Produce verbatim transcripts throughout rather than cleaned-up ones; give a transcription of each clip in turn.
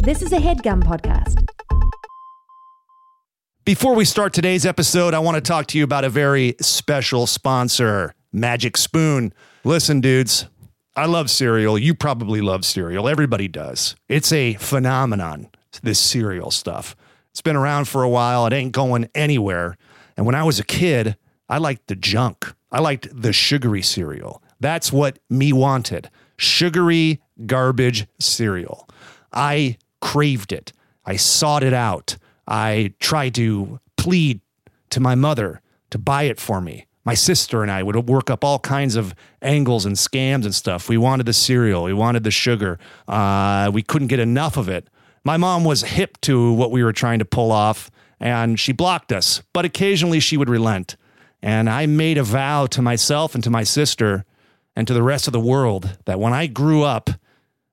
This is a HeadGum podcast. Before we start today's episode, I want to talk to you about a very special sponsor, Magic Spoon. Listen, dudes, I love cereal. You probably love cereal. Everybody does. It's a phenomenon, this cereal stuff. It's been around for a while. It ain't going anywhere. And when I was a kid, I liked the junk. I liked the sugary cereal. That's what me wanted. Sugary garbage cereal. I craved it. I sought it out. I tried to plead to my mother to buy it for me. My sister and I would work up all kinds of angles and scams and stuff. We wanted the cereal. We wanted the sugar. Uh, we couldn't get enough of it. My mom was hip to what we were trying to pull off, and she blocked us. But occasionally she would relent. And I made a vow to myself and to my sister and to the rest of the world that when I grew up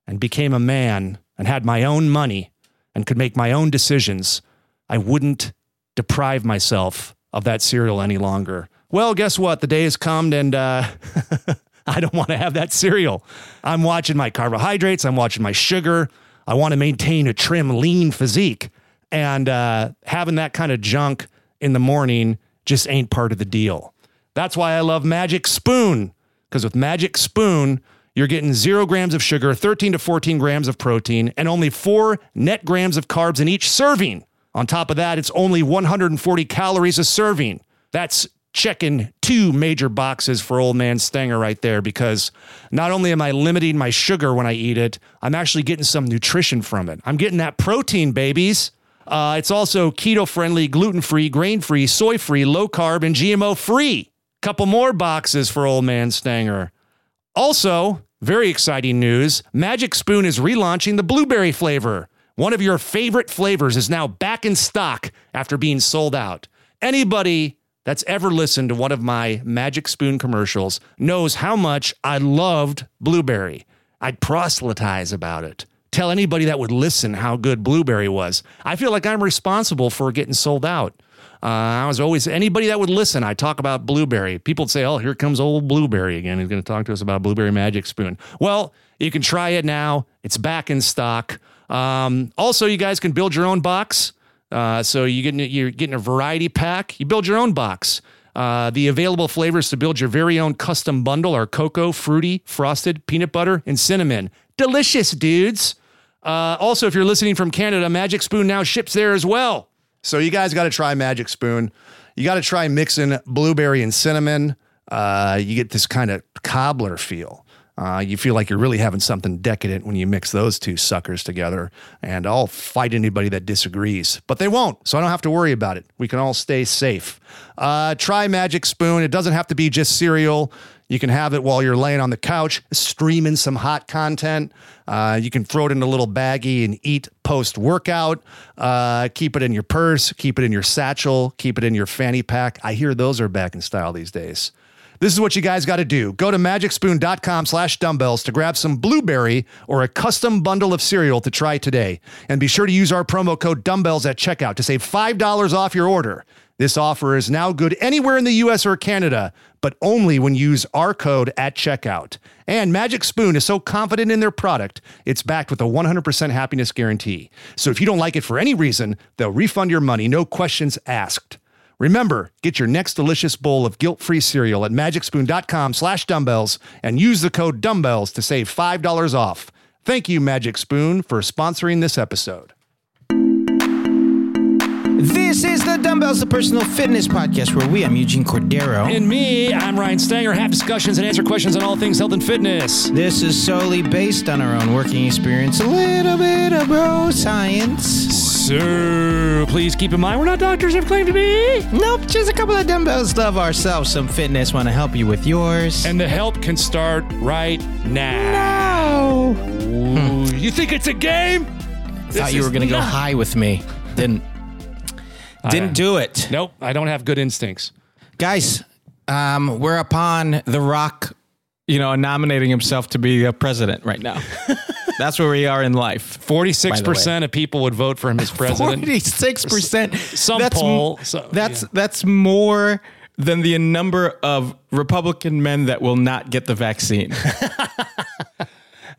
and became a man and had my own money and could make my own decisions, I wouldn't deprive myself of that cereal any longer. Well, guess what? The day has come, and uh, I don't want to have that cereal. I'm watching my carbohydrates. I'm watching my sugar. I want to maintain a trim, lean physique. And uh, having that kind of junk in the morning just ain't part of the deal. That's why I love Magic Spoon, because with Magic Spoon, you're getting zero grams of sugar, thirteen to fourteen grams of protein, and only four net grams of carbs in each serving. On top of that, it's only one hundred forty calories a serving. That's checking two major boxes for old man Stanger right there, because not only am I limiting my sugar when I eat it, I'm actually getting some nutrition from it. I'm getting that protein, babies. Uh, it's also keto-friendly, gluten-free, grain-free, soy-free, low-carb, and G M O-free. Couple more boxes for old man Stanger. Also, very exciting news, Magic Spoon is relaunching the blueberry flavor. One of your favorite flavors is now back in stock after being sold out. Anybody that's ever listened to one of my Magic Spoon commercials knows how much I loved blueberry. I'd proselytize about it. Tell anybody that would listen how good blueberry was. I feel like I'm responsible for getting sold out. Uh, I was always, anybody that would listen, I talk about blueberry. People would say, oh, here comes old blueberry again. He's going to talk to us about blueberry Magic Spoon. Well, you can try it now. It's back in stock. Um, also, you guys can build your own box. Uh, so you get, you're getting a variety pack. You build your own box. Uh, the available flavors to build your very own custom bundle are cocoa, fruity, frosted, peanut butter, and cinnamon. Delicious, dudes. Uh, also, if you're listening from Canada, Magic Spoon now ships there as well. So you guys got to try Magic Spoon. You got to try mixing blueberry and cinnamon. Uh, you get this kind of cobbler feel. Uh, you feel like you're really having something decadent when you mix those two suckers together. And I'll fight anybody that disagrees, but they won't. So I don't have to worry about it. We can all stay safe. Uh, try Magic Spoon. It doesn't have to be just cereal. You can have it while you're laying on the couch, streaming some hot content. Uh, you can throw it in a little baggie and eat post-workout. Uh, keep it in your purse. Keep it in your satchel. Keep it in your fanny pack. I hear those are back in style these days. This is what you guys got to do. Go to magic spoon dot com slash dumbbells to grab some blueberry or a custom bundle of cereal to try today. And be sure to use our promo code dumbbells at checkout to save five dollars off your order. This offer is now good anywhere in the U S or Canada, but only when you use our code at checkout. And Magic Spoon is so confident in their product, it's backed with a one hundred percent happiness guarantee. So if you don't like it for any reason, they'll refund your money, no questions asked. Remember, get your next delicious bowl of guilt-free cereal at magic spoon dot com slash dumbbells and use the code dumbbells to save five dollars off. Thank you, Magic Spoon, for sponsoring this episode. This is the Dumbbells, the personal fitness podcast, where we, I'm Eugene Cordero. And me, I'm Ryan Stanger, have discussions and answer questions on all things health and fitness. This is solely based on our own working experience, a little bit of bro science. So, please keep in mind, we're not doctors, I've claimed to be. Nope, just a couple of dumbbells love ourselves some fitness, want to help you with yours. And the help can start right now. No. You think it's a game? I thought you were going to go high with me. Didn't. Didn't do it. Nope, I don't have good instincts. Guys, um, we're upon The Rock, you know, nominating himself to be a president right now. That's where we are in life. forty-six percent of people would vote for him as president. forty-six percent. Some that's, poll. So, that's, yeah. that's more than the number of Republican men that will not get the vaccine.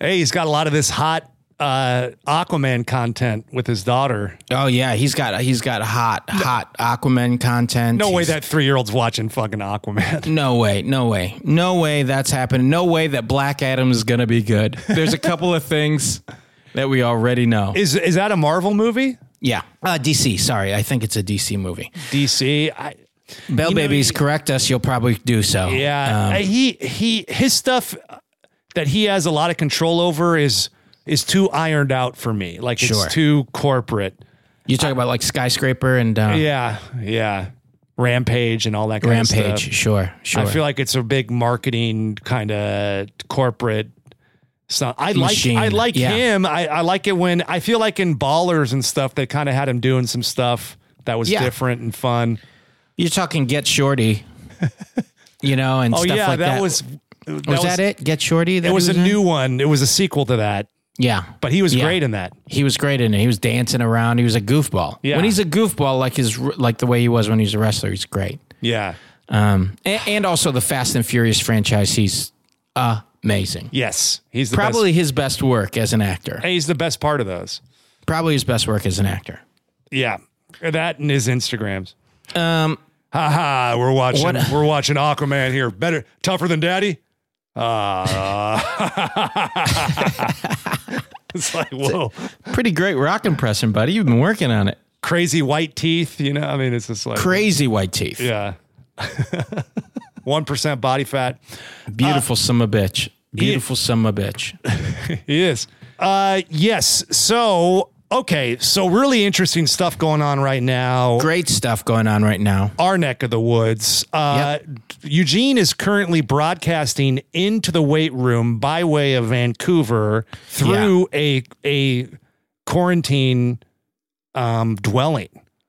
Hey, he's got a lot of this hot uh, Aquaman content with his daughter. Oh yeah, he's got he's got hot no. hot Aquaman content. No he's, way that three-year-old's watching fucking Aquaman. No way, no way, no way that's happening. No way that Black Adam is gonna be good. There's a couple of things that we already know. Is is that a Marvel movie? Yeah, uh, D C. Sorry, I think it's a D C movie. D C. I, Bell you Babies, know, correct us. You'll probably do so. Yeah, um, he he his stuff that he has a lot of control over is. Is too ironed out for me. Like sure. It's too corporate. You talk I, about like Skyscraper and uh, yeah, yeah, Rampage and all that kind Rampage, of stuff. Sure, sure. I feel like it's a big marketing kind of corporate. So I Machine. like I like yeah. him. I, I like it when I feel like in Ballers and stuff they kind of had him doing some stuff that was yeah. different and fun. You're talking Get Shorty, you know, and oh, stuff yeah, like that. that. Was that was that it? Get Shorty. That it was, was a new in? one. It was a sequel to that. Yeah. But he was yeah. great in that. He was great in it. He was dancing around. He was a goofball. Yeah. When he's a goofball, like his like the way he was when he was a wrestler, he's great. Yeah. Um, and, and also the Fast and Furious franchise, he's amazing. Yes. He's the Probably best. his best work as an actor. And he's the best part of those. Probably his best work as an actor. Yeah. That and his Instagrams. Um, ha ha, we're watching what, we're watching Aquaman here. Better tougher than Daddy. Uh, it's like, whoa, it's pretty great rock impression, buddy. You've been working on it. Crazy white teeth. You know, I mean, it's just like crazy white teeth. Yeah. one percent body fat. Beautiful uh, summer bitch. Beautiful he, summer bitch. He is. Uh, yes. So, okay. So really interesting stuff going on right now. Great stuff going on right now. Our neck of the woods. Uh, yep. Eugene is currently broadcasting into the weight room by way of Vancouver through yeah. a a quarantine um, dwelling.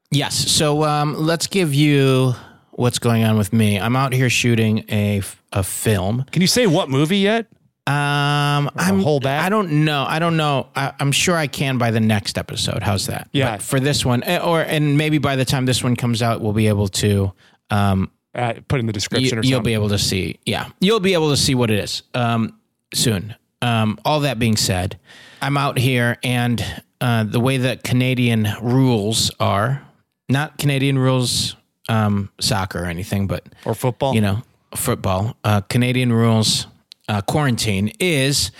Yes. So um, let's give you what's going on with me. I'm out here shooting a a film. Can you say what movie yet? Um, I'm hold back. I don't know. I don't know. I, I'm sure I can by the next episode. How's that? Yeah. But for this one, or and maybe by the time this one comes out, we'll be able to. Um, Uh, put in the description you, or something. You'll be able to see. Yeah. You'll be able to see what it is um, soon. Um, all that being said, I'm out here and uh, the way that Canadian rules are, not Canadian rules, um, soccer or anything, but... Or football. You know, football. Uh, Canadian rules uh, quarantine is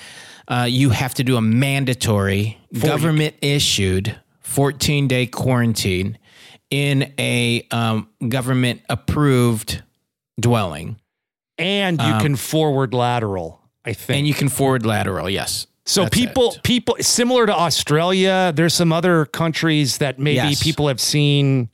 uh, you have to do a mandatory forty government-issued fourteen-day quarantine in a um, government-approved dwelling. And you um, can forward lateral, I think. And you can forward lateral, yes. So That's people, it. people similar to Australia, there's some other countries that maybe yes. people have seen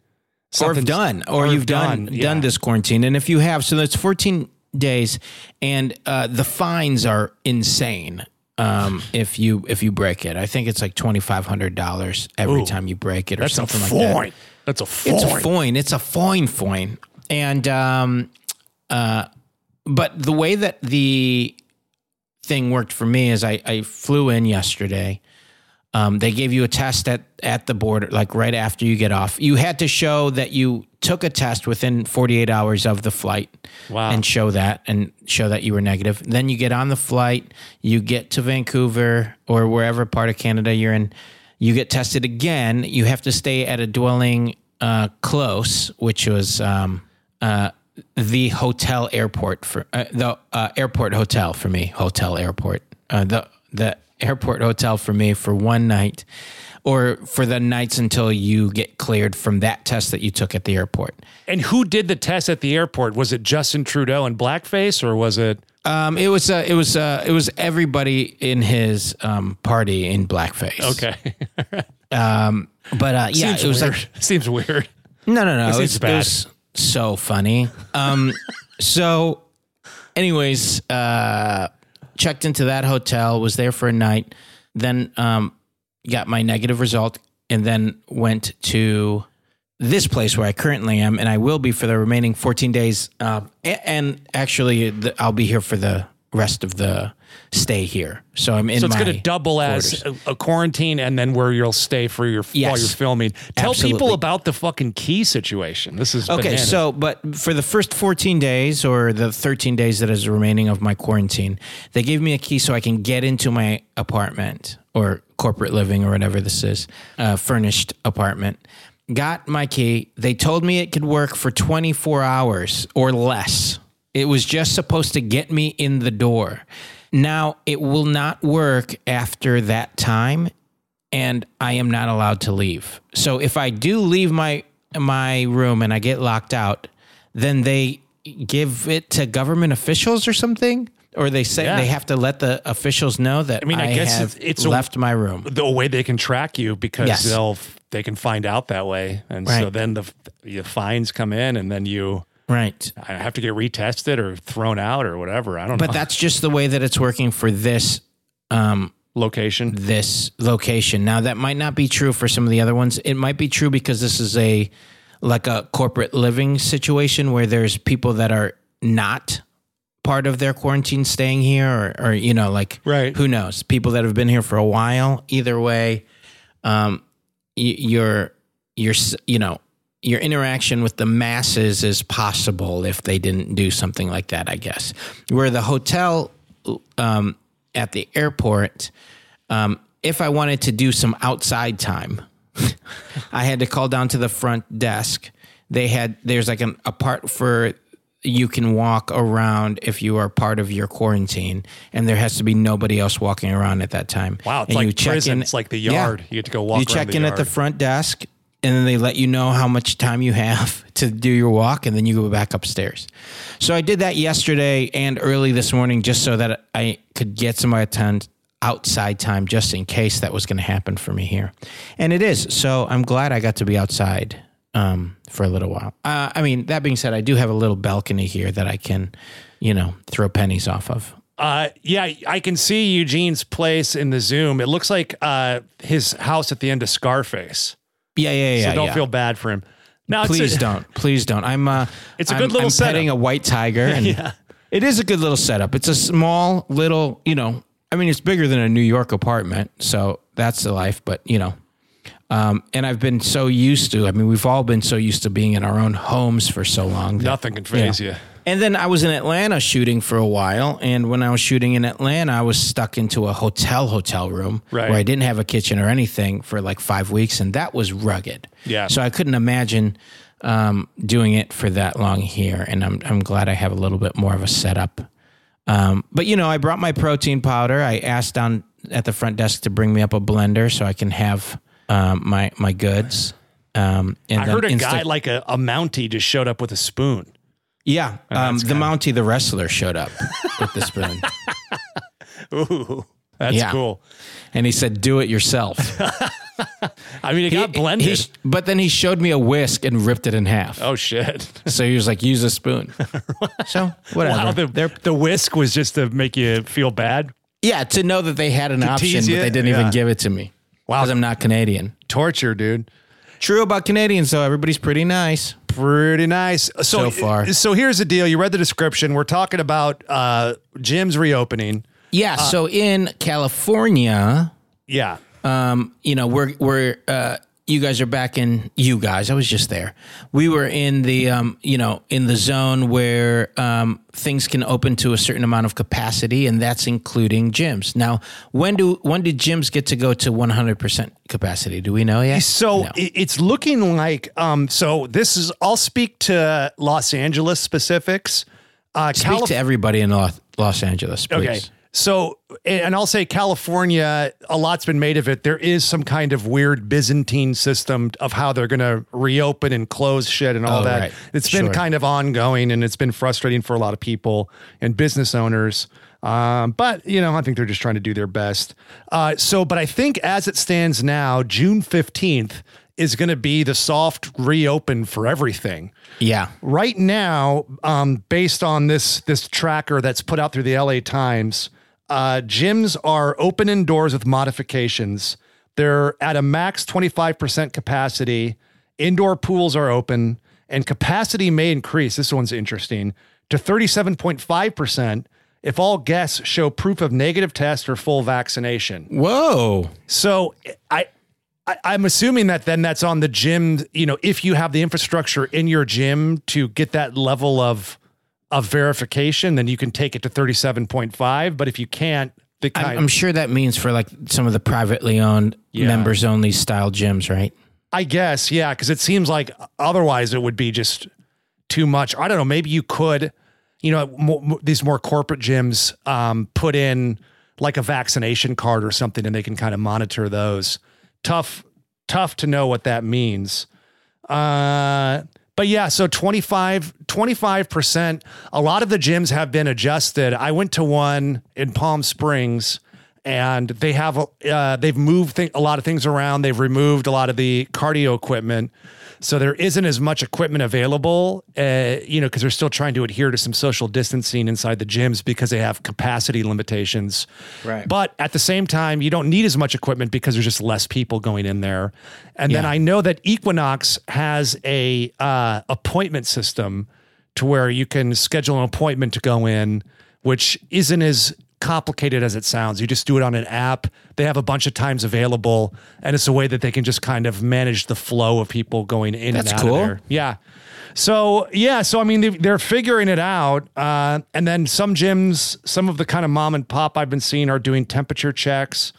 or have done, or, or you've done done, yeah. done this quarantine. And if you have, so that's fourteen days, and uh, the fines are insane. Um, if you if you break it, I think it's like twenty five hundred dollars every Ooh, time you break it, or something like that. That's a foin. It's a foin. It's a foin foin. And um, uh, but the way that the thing worked for me is I, I flew in yesterday. Um, they gave you a test at at the border, like right after you get off. You had to show that you took a test within forty eight hours of the flight. Wow. And show that and show that you were negative. Then you get on the flight, you get to Vancouver or wherever part of Canada you're in, you get tested again. You have to stay at a dwelling uh, close, which was um, uh, the hotel airport for uh, the uh, airport hotel for me. Hotel airport uh, the the. airport hotel for me for one night or for the nights until you get cleared from that test that you took at the airport. And who did the test at the airport? Was it Justin Trudeau in blackface or was it? Um, it was, uh, it was, uh, it was everybody in his, um, party in blackface. Okay. um, but, uh, yeah, Seems it was weird. like, seems weird. No, no, no. It, it, was, bad. It was so funny. Um, so anyways, uh, checked into that hotel, was there for a night, then um, got my negative result, and then went to this place where I currently am, and I will be for the remaining fourteen days. Uh, and actually, the, I'll be here for the rest of the stay here. So I'm in. So it's going to double quarters. as a quarantine, and then where you'll stay for your yes, while you're filming. Tell absolutely. people about the fucking key situation. This is okay. Bananas. So, but for the first fourteen days or the thirteen days that is remaining of my quarantine, they gave me a key so I can get into my apartment, or corporate living or whatever this is, a furnished apartment. Got my key. They told me it could work for twenty-four hours or less. It was just supposed to get me in the door. Now, it will not work after that time, and I am not allowed to leave. So if I do leave my my room and I get locked out, then they give it to government officials or something? Or they say yeah. they have to let the officials know that I, mean, I, I guess have it's left a, my room. The way they can track you because yes. they'll they can find out that way. And right. so then the, the fines come in and then you... Right. I have to get retested or thrown out or whatever. I don't but know. But that's just the way that it's working for this um, location. This location. Now, that might not be true for some of the other ones. It might be true because this is a like a corporate living situation where there's people that are not part of their quarantine staying here or, or you know, like, right. who knows? People that have been here for a while. Either way, um, y- you're, you're, you know, your interaction with the masses is possible if they didn't do something like that, I guess. Where the hotel um, at the airport, um, if I wanted to do some outside time, I had to call down to the front desk. They had, there's like an, a part for you can walk around if you are part of your quarantine, and there has to be nobody else walking around at that time. Wow, it's and like you prison, check in, it's like the yard. Yeah, you get to go walk you around check the in yard. At the front desk, and then they let you know how much time you have to do your walk, and then you go back upstairs. So I did that yesterday and early this morning just so that I could get some outside time just in case that was going to happen for me here. And it is. So I'm glad I got to be outside um, for a little while. Uh, I mean, that being said, I do have a little balcony here that I can, you know, throw pennies off of. Uh, yeah, I can see Eugene's place in the Zoom. It looks like uh, his house at the end of Scarface. Yeah, yeah, yeah. So don't yeah. feel bad for him. No, please a, don't. Please don't. I'm. Uh, it's a good I'm, little I'm setup. Petting a white tiger, and yeah. it is a good little setup. It's a small little, you know. I mean, it's bigger than a New York apartment, so that's the life. But you know, um, and I've been so used to. I mean, we've all been so used to being in our own homes for so long. That, Nothing can faze you, know. you. And then I was in Atlanta shooting for a while, and when I was shooting in Atlanta, I was stuck into a hotel hotel room right. where I didn't have a kitchen or anything for like five weeks, and that was rugged. Yeah. So I couldn't imagine um, doing it for that long here, and I'm I'm glad I have a little bit more of a setup. Um, but, you know, I brought my protein powder. I asked down at the front desk to bring me up a blender so I can have um, my, my goods. Um, and I heard a Insta- guy like a, a Mountie just showed up with a spoon. Yeah, um, the kinda... Mountie, the wrestler, showed up with the spoon. Ooh, that's yeah. cool. And he said, do it yourself. I mean, it he, got blended. He, but then he showed me a whisk and ripped it in half. Oh, shit. So he was like, use a spoon. So, whatever. Wow, the, the whisk was just to make you feel bad? Yeah, to know that they had an to option, but they didn't yeah. even give it to me. Wow. Because I'm not Canadian. Torture, dude. True about Canadians, though. Everybody's pretty nice. Pretty nice. So, so far. So here's the deal. You read the description. We're talking about uh, gyms reopening. Yeah. Uh, so in California. Yeah. Um, you know, we're, we're, uh, you guys are back in you guys. I was just there. We were in the, um, you know, in the zone where, um, things can open to a certain amount of capacity, and that's including gyms. Now, when do, when do gyms get to go to one hundred percent capacity? Do we know yet? So no. It's looking like, um, so this is, I'll speak to Los Angeles specifics. Uh, speak Calif- to everybody in Los Angeles, please. Okay. So, and I'll say California, a lot's been made of it. There is some kind of weird Byzantine system of how they're going to reopen and close shit and all oh, that. Right. It's sure. been kind of ongoing, and it's been frustrating for a lot of people and business owners. Um, but, you know, I think they're just trying to do their best. Uh, so, but I think as it stands now, June fifteenth is going to be the soft reopen for everything. Yeah. Right now, um, based on this, this tracker that's put out through the L A Times, Uh, gyms are open indoors with modifications. They're at a max twenty-five percent capacity. Indoor pools are open, and capacity may increase. This one's interesting to thirty-seven point five percent if all guests show proof of negative test or full vaccination. Whoa! So I, I I'm assuming that then that's on the gym. You know, if you have the infrastructure in your gym to get that level of. of verification, then you can take it to thirty-seven point five. But if you can't, The kind- I'm sure that means for like some of the privately owned yeah. members only style gyms, right? I guess. Yeah. Cause it seems like otherwise it would be just too much. I don't know. Maybe you could, you know, mo- mo- these more corporate gyms um, put in like a vaccination card or something, and they can kind of monitor those. Tough, tough to know what that means. Uh, but yeah, so twenty-five, twenty-five percent, a lot of the gyms have been adjusted. I went to one in Palm Springs, and they have, uh, they've moved th- a lot of things around. They've removed a lot of the cardio equipment. So there isn't as much equipment available, uh, you know, because they're still trying to adhere to some social distancing inside the gyms because they have capacity limitations. Right. But at the same time, you don't need as much equipment because there's just less people going in there. And yeah. then I know that Equinox has a uh, appointment system to where you can schedule an appointment to go in, which isn't as complicated as it sounds. You just do it on an app. They have a bunch of times available, and it's a way that they can just kind of manage the flow of people going in That's and out cool. of there. Yeah. So, yeah. So, I mean, they, they're figuring it out. Uh, and then some gyms, some of the kind of mom and pop I've been seeing are doing temperature checks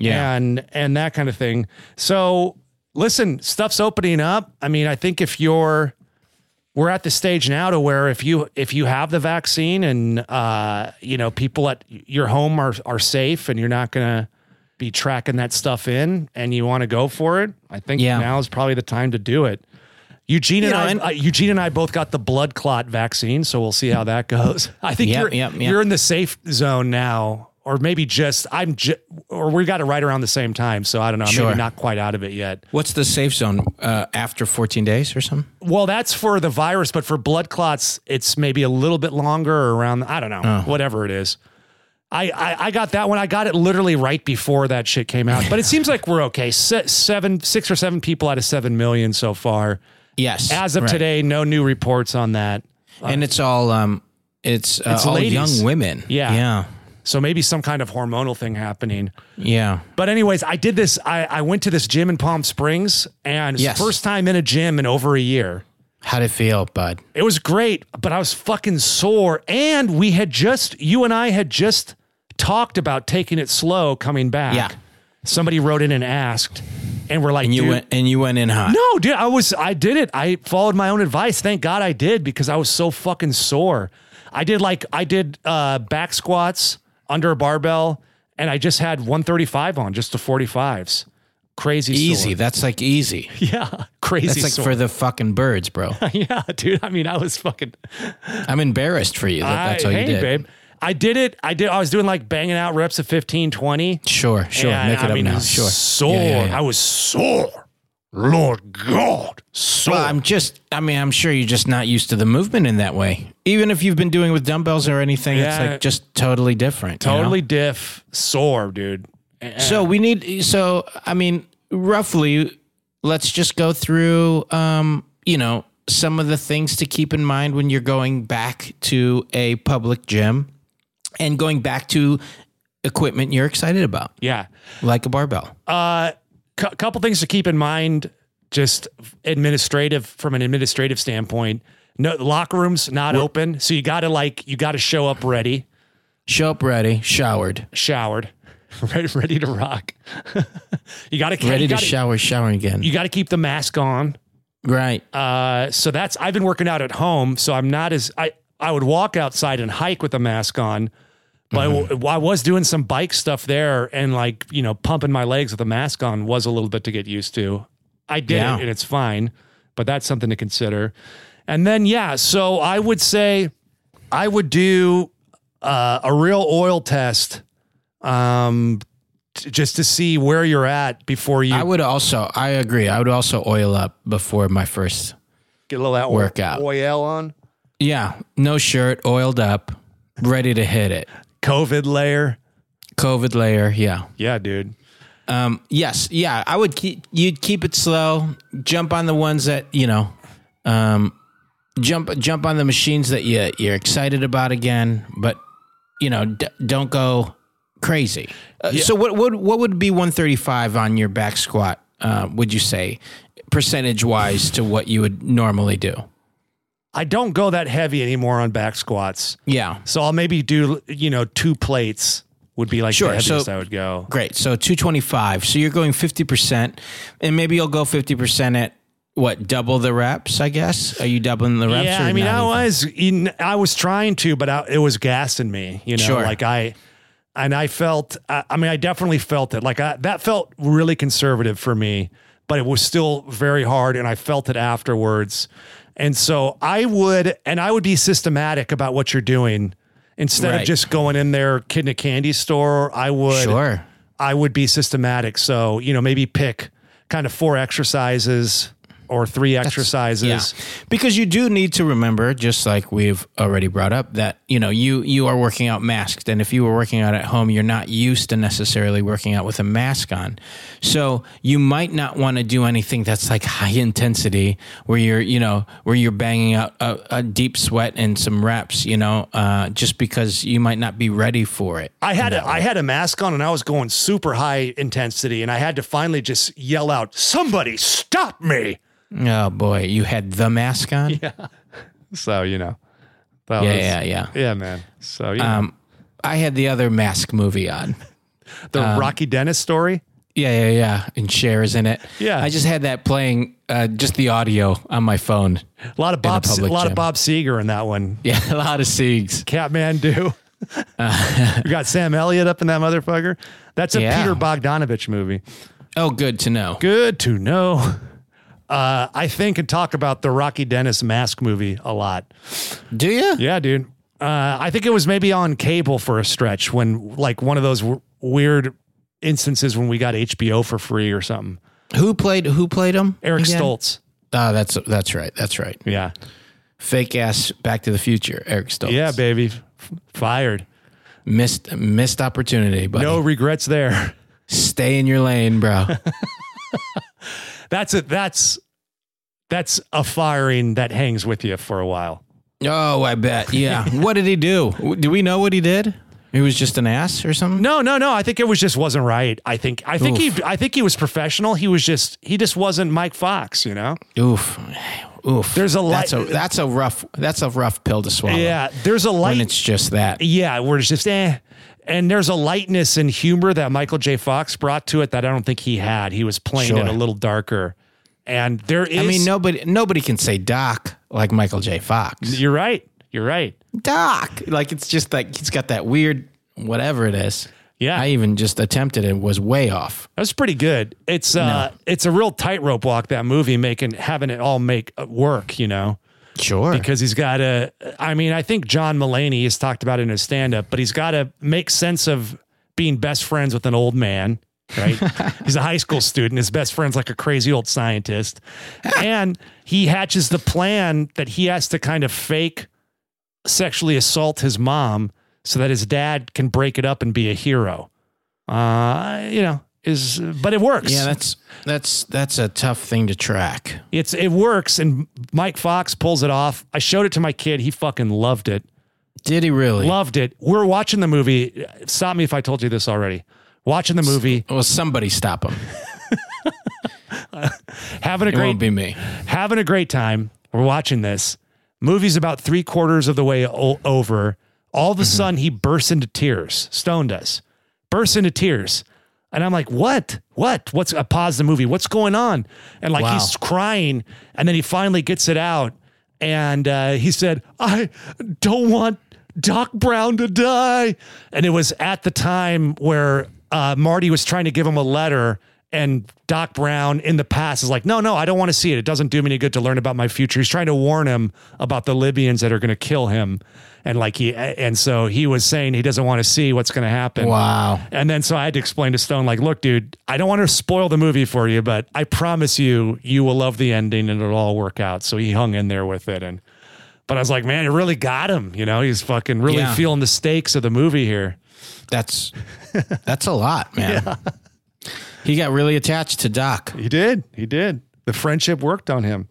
yeah. and, and that kind of thing. So listen, stuff's opening up. I mean, I think if you're, we're at the stage now to where if you if you have the vaccine and uh, you know, people at your home are are safe and you're not gonna be tracking that stuff in, and you want to go for it, I think yeah. now is probably the time to do it. Eugene and you know, I and, uh, Eugene and I both got the blood clot vaccine, so we'll see how that goes. I think yep, you're yep, yep. you're in the safe zone now, or maybe just I'm ju- or we got it right around the same time, so I don't know. I'm sure. Maybe not quite out of it yet. What's the safe zone uh, after fourteen days or something? Well, that's for the virus, but for blood clots, it's maybe a little bit longer or around. I don't know, oh. whatever it is. I, I I got that one. I got it literally right before that shit came out. But it seems like we're okay. Se- seven, six or seven people out of seven million so far. Yes, as of right. today, no new reports on that. And uh, it's all um, it's, uh, it's all ladies. Young women. Yeah, yeah. So maybe some kind of hormonal thing happening. Yeah. But anyways, I did this. I, I went to this gym in Palm Springs, and yes. first time in a gym in over a year. How'd it feel, bud? It was great, but I was fucking sore. And we had just, you and I had just talked about taking it slow coming back. Yeah. Somebody wrote in and asked, and we're like, and you dude, went and you went in hot. No, dude, I was, I did it. I followed my own advice. Thank God I did, because I was so fucking sore. I did like, I did uh, back squats under a barbell, and I just had one thirty-five on, just the forty-fives. Crazy easy. Sore. That's like easy. Yeah, crazy. That's like sore. For the fucking birds, bro. Yeah, dude. I mean, I was fucking. I'm embarrassed for you. That I, that's all hey, you did, babe. I did it. I did. I was doing like banging out reps of fifteen, twenty. Sure, sure. And, Make it I up mean, now. Sure. Sore. Yeah, yeah, yeah. I was sore. Lord God. Sore. Well, I'm just. I mean, I'm sure you're just not used to the movement in that way. Even if you've been doing with dumbbells or anything, yeah, it's like just totally different. Totally you know? diff, sore, dude. So we need, so, I mean, roughly, let's just go through, um, you know, some of the things to keep in mind when you're going back to a public gym and going back to equipment you're excited about. Yeah. Like a barbell. Uh, c- couple things to keep in mind, just administrative, from an administrative standpoint. No, locker room's not We're, open, so you gotta like you gotta show up ready, show up ready, showered, showered, ready, ready to rock. you gotta ready you gotta, to shower, shower again. You gotta keep the mask on, right? Uh, so that's I've been working out at home, so I'm not as I I would walk outside and hike with a mask on, but mm-hmm. I, I was doing some bike stuff there, and like you know pumping my legs with a mask on was a little bit to get used to. I did yeah. it, and it's fine, but that's something to consider. And then, yeah, so I would say I would do uh, a real oil test um, t- just to see where you're at before you. I would also, I agree. I would also oil up before my first Get a little that workout. Oil on? Yeah. No shirt, oiled up, ready to hit it. COVID layer. COVID layer. Yeah. Yeah, dude. Um, yes. Yeah. I would keep, you'd keep it slow. Jump on the ones that, you know, um, Jump jump on the machines that you, you're excited about again, but, you know, d- don't go crazy. Uh, yeah. So what, what what would be one thirty-five on your back squat, uh, would you say, percentage-wise to what you would normally do? I don't go that heavy anymore on back squats. Yeah. So I'll maybe do, you know, two plates would be like sure. the heaviest so, I would go. Great. So two twenty-five. So you're going fifty percent, and maybe you'll go fifty percent at what, double the reps, I guess? Are you doubling the reps? Yeah, or I mean, I even? was, in, I was trying to, but I, it was gassing me, you know, sure. like I, and I felt, I, I mean, I definitely felt it. Like I, that felt really conservative for me, but it was still very hard. And I felt it afterwards. And so I would, and I would be systematic about what you're doing. Instead right. of just going in there, kid in a candy store, I would, sure. I would be systematic. So, you know, maybe pick kind of four exercises or three That's, exercises. Yeah. Because you do need to remember, just like we've already brought up, that, you know, you, you are working out masked. And if you were working out at home, you're not used to necessarily working out with a mask on. So you might not want to do anything that's like high intensity where you're, you know, where you're banging out a, a deep sweat and some reps, you know, uh, just because you might not be ready for it. I had a, I had a mask on and I was going super high intensity and I had to finally just yell out, "Somebody stop me." Oh boy, you had the mask on? Yeah. So, you know. That yeah, was, yeah, yeah. Yeah, man. So, yeah. Um, I had the other mask movie on. The um, Rocky Dennis story? Yeah, yeah, yeah. And Cher is in it. Yeah. I just had that playing, uh, just the audio on my phone. A lot of Bob, a Se- lot of Bob Seger in that one. Yeah, a lot of Seegs. Catmandu. Uh, you got Sam Elliott up in that motherfucker. That's a yeah. Peter Bogdanovich movie. Oh, good to know. Good to know. Uh, I think and talk about the Rocky Dennis mask movie a lot. Do you? Yeah, dude. Uh, I think it was maybe on cable for a stretch when like one of those w- weird instances when we got H B O for free or something. Who played, who played him? Eric again? Stoltz. Oh, that's, that's right. That's right. Yeah. Fake ass Back to the Future. Eric Stoltz. Yeah, baby. F- fired. Missed, missed opportunity, buddy. No regrets there. Stay in your lane, bro. That's it. That's, that's a firing that hangs with you for a while. Oh, I bet. Yeah. What did he do? Do we know what he did? He was just an ass or something? No, no, no. I think it was just wasn't right. I think, I think Oof. he, I think he was professional. He was just, he just wasn't Mike Fox, you know? Oof. Oof. There's a light. That's a, that's a rough, that's a rough pill to swallow. Yeah. There's a light. And it's just that. Yeah. We're just, eh. And there's a lightness and humor that Michael J. Fox brought to it that I don't think he had. He was playing sure. it a little darker. And there is... I mean, nobody nobody can say Doc like Michael J. Fox. You're right. You're right. Doc. Like, it's just like, he's got that weird whatever it is. Yeah. I even just attempted it, was way off. That was pretty good. It's uh, no. It's a real tightrope walk, that movie, making having it all make work, you know? Sure. Because he's got to, I mean, I think John Mulaney has talked about it in his stand-up, but he's got to make sense of being best friends with an old man, right? He's a high school student. His best friend's like a crazy old scientist. And he hatches the plan that he has to kind of fake sexually assault his mom so that his dad can break it up and be a hero. Uh, you know. Is but it works. Yeah, that's that's that's a tough thing to track. It's it works, and Mike Fox pulls it off. I showed it to my kid. He fucking loved it. Did he really? Loved it. We're watching the movie. Stop me if I told you this already. Watching the movie. Well, somebody stop him. having a it great. It won't be me. Having a great time. We're watching this. Movie's about three quarters of the way o- over. All of a mm-hmm. sudden, he bursts into tears. Stone does. Bursts into tears. And I'm like, what, what, what's I paused the movie. What's going on? And like, wow. he's crying and then he finally gets it out. And, uh, he said, I don't want Doc Brown to die. And it was at the time where, uh, Marty was trying to give him a letter and Doc Brown in the past is like, no, no, I don't want to see it. It doesn't do me any good to learn about my future. He's trying to warn him about the Libyans that are going to kill him. And like he, and so he was saying he doesn't want to see what's going to happen. Wow. And then, so I had to explain to Stone, like, look, dude, I don't want to spoil the movie for you, but I promise you, you will love the ending and it'll all work out. So he hung in there with it. And, but I was like, man, it really got him. You know, he's fucking really yeah. feeling the stakes of the movie here. That's, that's a lot, man. Yeah. He got really attached to Doc. He did. He did. The friendship worked on him.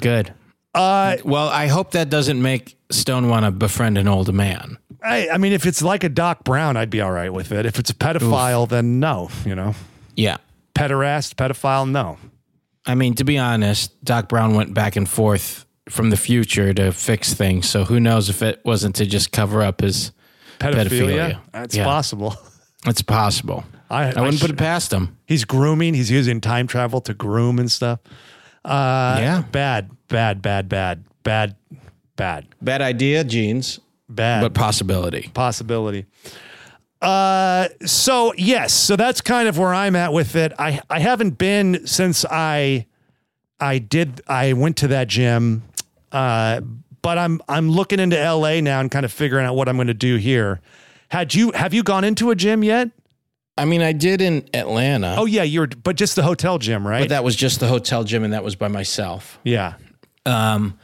Good. Uh, well, I hope that doesn't make Stone want to befriend an old man. I, I mean, if it's like a Doc Brown, I'd be all right with it. If it's a pedophile, Oof. then no, you know? Yeah. Pederast, pedophile, no. I mean, to be honest, Doc Brown went back and forth from the future to fix things. So who knows if it wasn't to just cover up his pedophilia. pedophilia. That's yeah. possible. It's possible. I, I wouldn't I put it past him. He's grooming. He's using time travel to groom and stuff. Uh, yeah. Bad, bad, bad, bad, bad, bad. Bad idea, genes. Bad. But possibility. Possibility. Uh, so, yes. So that's kind of where I'm at with it. I, I haven't been since I I did. I went to that gym. Uh, but I'm I'm looking into L A now and kind of figuring out what I'm going to do here. Had you have you gone into a gym yet? I mean, I did in Atlanta. Oh yeah, you were, but just the hotel gym, right? But that was just the hotel gym, and that was by myself. Yeah, um,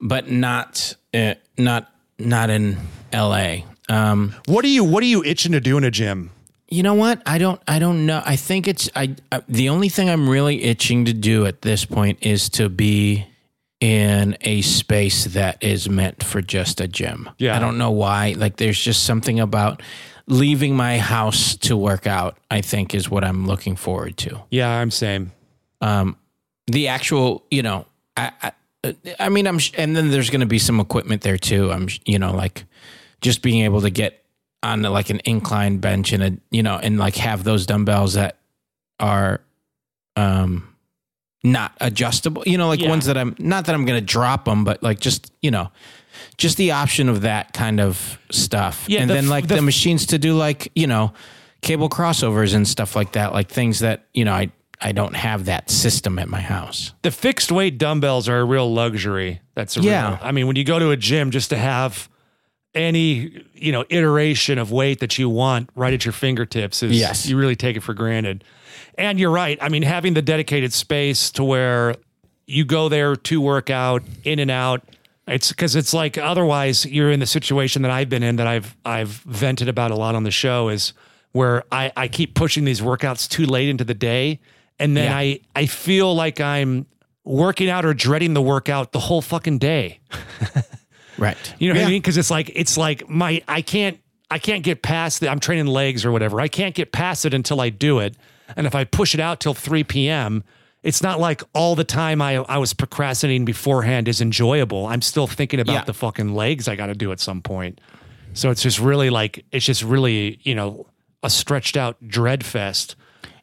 but not uh, not not in L A. Um, what are you What are you itching to do in a gym? You know what? I don't I don't know. I think it's I, I the only thing I'm really itching to do at this point is to be in a space that is meant for just a gym. Yeah, I don't know why. Like, there's just something about leaving my house to work out, I think, is what I'm looking forward to. Yeah, I'm same. Um, the actual, you know, I, I, I mean, I'm, sh- and then there's going to be some equipment there too. I'm, sh- you know, like just being able to get on the, like an incline bench and a, you know, and like have those dumbbells that are, um, not adjustable, you know, like yeah. ones that I'm not that I'm going to drop them, but like just, you know, just the option of that kind of stuff. Yeah, and the, then like the, the machines to do like, you know, cable crossovers and stuff like that, like things that, you know, I, I don't have that system at my house. The fixed weight dumbbells are a real luxury. That's a yeah. real, I mean, when you go to a gym, just to have any, you know, iteration of weight that you want right at your fingertips is yes. you really take it for granted. And you're right. I mean, having the dedicated space to where you go there to work out in and out. It's because it's like, otherwise you're in the situation that I've been in that I've, I've vented about a lot on the show, is where I, I keep pushing these workouts too late into the day. And then yeah. I, I feel like I'm working out or dreading the workout the whole fucking day. Right. You know what yeah. I mean? Cause it's like, it's like my, I can't, I can't get past the, I'm training legs or whatever. I can't get past it until I do it. And if I push it out till three P M, it's not like all the time I, I was procrastinating beforehand is enjoyable. I'm still thinking about yeah. the fucking legs I got to do at some point. So it's just really like, it's just really, you know, a stretched out dread fest.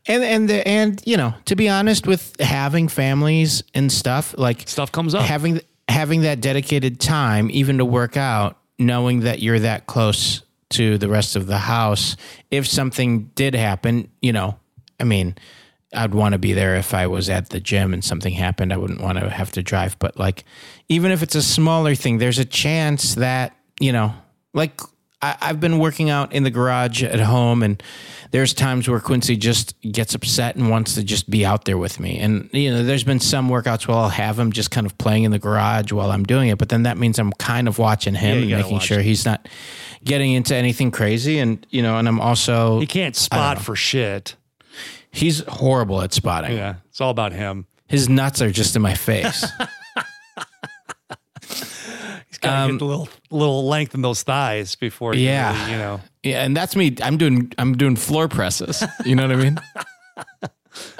And, and, the, and, you know, to be honest, with having families and stuff, like stuff comes up, having, having that dedicated time, even to work out, knowing that you're that close to the rest of the house. If something did happen, you know, I mean, I'd want to be there if I was at the gym and something happened. I wouldn't want to have to drive. But like, even if it's a smaller thing, there's a chance that, you know, like I, I've been working out in the garage at home, and there's times where Quincy just gets upset and wants to just be out there with me. And, you know, there's been some workouts where I'll have him just kind of playing in the garage while I'm doing it. But then that means I'm kind of watching him yeah, and making sure him. he's not getting into anything crazy. And, you know, and I'm also... He can't spot for shit. He's horrible at spotting. Yeah, it's all about him. His nuts are just in my face. He's got to um, get a little, little length in those thighs before, yeah, really, you know. Yeah, and that's me. I'm doing I'm doing floor presses. You know what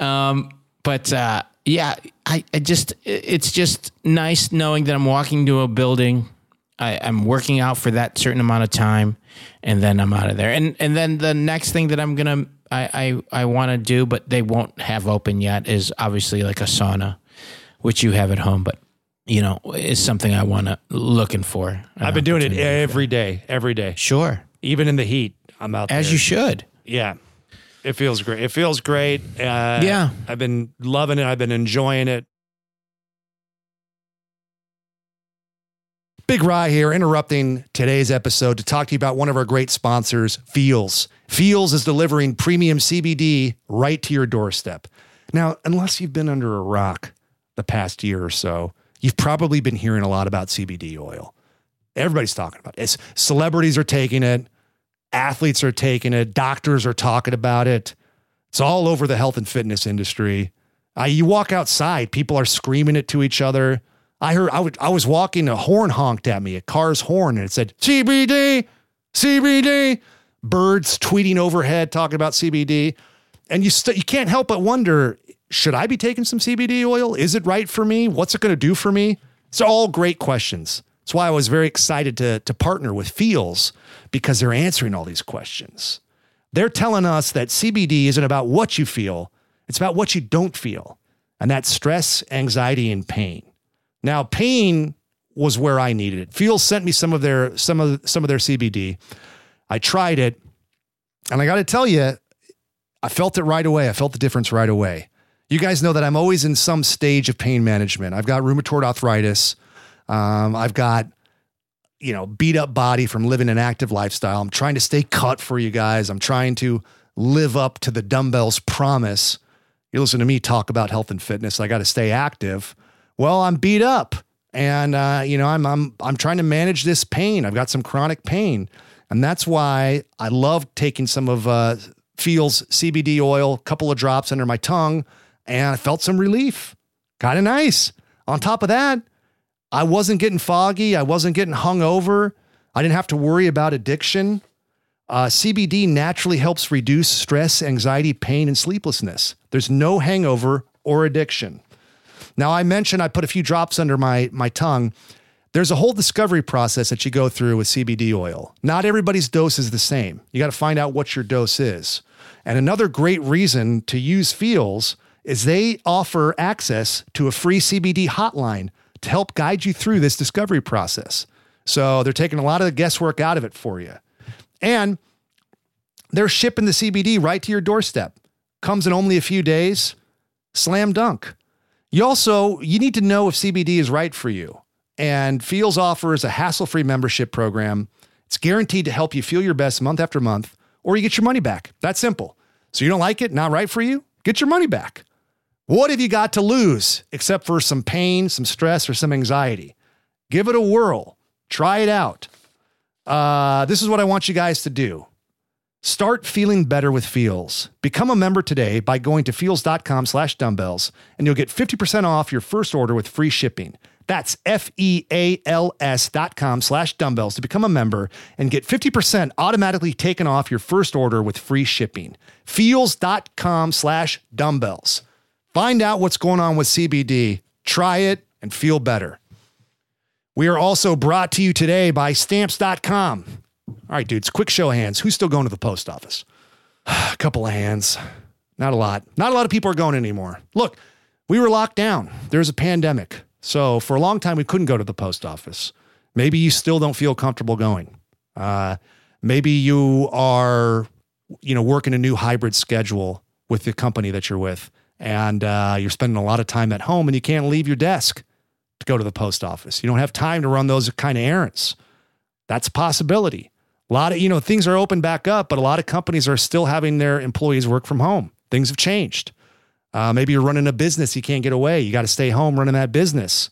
I mean? um, but uh, yeah, I, I just it's just nice knowing that I'm walking to a building. I, I'm working out for that certain amount of time, and then I'm out of there. And and then the next thing that I'm gonna I I, I want to do, but they won't have open yet, is obviously like a sauna, which you have at home. But you know, is something I want to looking for. I've been doing it every day, every day. Sure, even in the heat, I'm out there. As you should. Yeah, it feels great. It feels great. Uh, yeah, I've been loving it. I've been enjoying it. Big Rye here, interrupting today's episode to talk to you about one of our great sponsors, Feels. Feels is delivering premium C B D right to your doorstep. Now, unless you've been under a rock the past year or so, you've probably been hearing a lot about C B D oil. Everybody's talking about it. It's, celebrities are taking it. Athletes are taking it. Doctors are talking about it. It's all over the health and fitness industry. Uh, you walk outside, people are screaming it to each other. I heard I, would, I was walking, a horn honked at me, a car's horn, and it said C B D, C B D. Birds tweeting overhead talking about C B D, and you st- you can't help but wonder: should I be taking some C B D oil? Is it right for me? What's it going to do for me? It's all great questions. That's why I was very excited to to partner with Feels, because they're answering all these questions. They're telling us that C B D isn't about what you feel. It's about what you don't feel. And that's stress, anxiety, and pain. Now, pain was where I needed it. Fuel sent me some of their, some of, some of their C B D. I tried it. And I got to tell you, I felt it right away. I felt the difference right away. You guys know that I'm always in some stage of pain management. I've got rheumatoid arthritis. Um, I've got, you know, beat up body from living an active lifestyle. I'm trying to stay cut for you guys. I'm trying to live up to the dumbbells promise. You listen to me talk about health and fitness. I got to stay active. Well, I'm beat up and, uh, you know, I'm, I'm, I'm trying to manage this pain. I've got some chronic pain, and that's why I love taking some of, uh, Feels C B D oil, a couple of drops under my tongue, and I felt some relief. Kind of nice. On top of that, I wasn't getting foggy. I wasn't getting hungover. I didn't have to worry about addiction. Uh, C B D naturally helps reduce stress, anxiety, pain, and sleeplessness. There's no hangover or addiction. Now, I mentioned I put a few drops under my, my tongue. There's a whole discovery process that you go through with C B D oil. Not everybody's dose is the same. You got to find out what your dose is. And another great reason to use Feels is they offer access to a free C B D hotline to help guide you through this discovery process. So they're taking a lot of the guesswork out of it for you. And they're shipping the C B D right to your doorstep. Comes in only a few days. Slam dunk. You also, you need to know if C B D is right for you. And Feels offers a hassle-free membership program. It's guaranteed to help you feel your best month after month, or you get your money back. That's simple. So you don't like it, not right for you, get your money back. What have you got to lose except for some pain, some stress, or some anxiety? Give it a whirl. Try it out. Uh, this is what I want you guys to do. Start feeling better with Feels. Become a member today by going to feels.com slash dumbbells, and you'll get fifty percent off your first order with free shipping. That's F-E-A-L-S dot com slash dumbbells to become a member and get fifty percent automatically taken off your first order with free shipping. Feels.com slash dumbbells. Find out what's going on with C B D. Try it and feel better. We are also brought to you today by stamps dot com. All right, dudes, quick show of hands. Who's still going to the post office? A couple of hands. Not a lot. Not a lot of people are going anymore. Look, we were locked down. There's a pandemic. So for a long time, we couldn't go to the post office. Maybe you still don't feel comfortable going. Uh, maybe you are, you know, working a new hybrid schedule with the company that you're with, and uh, you're spending a lot of time at home and you can't leave your desk to go to the post office. You don't have time to run those kind of errands. That's a possibility. A lot of, you know, things are open back up, but a lot of companies are still having their employees work from home. Things have changed. Uh, maybe you're running a business. You can't get away. You got to stay home running that business.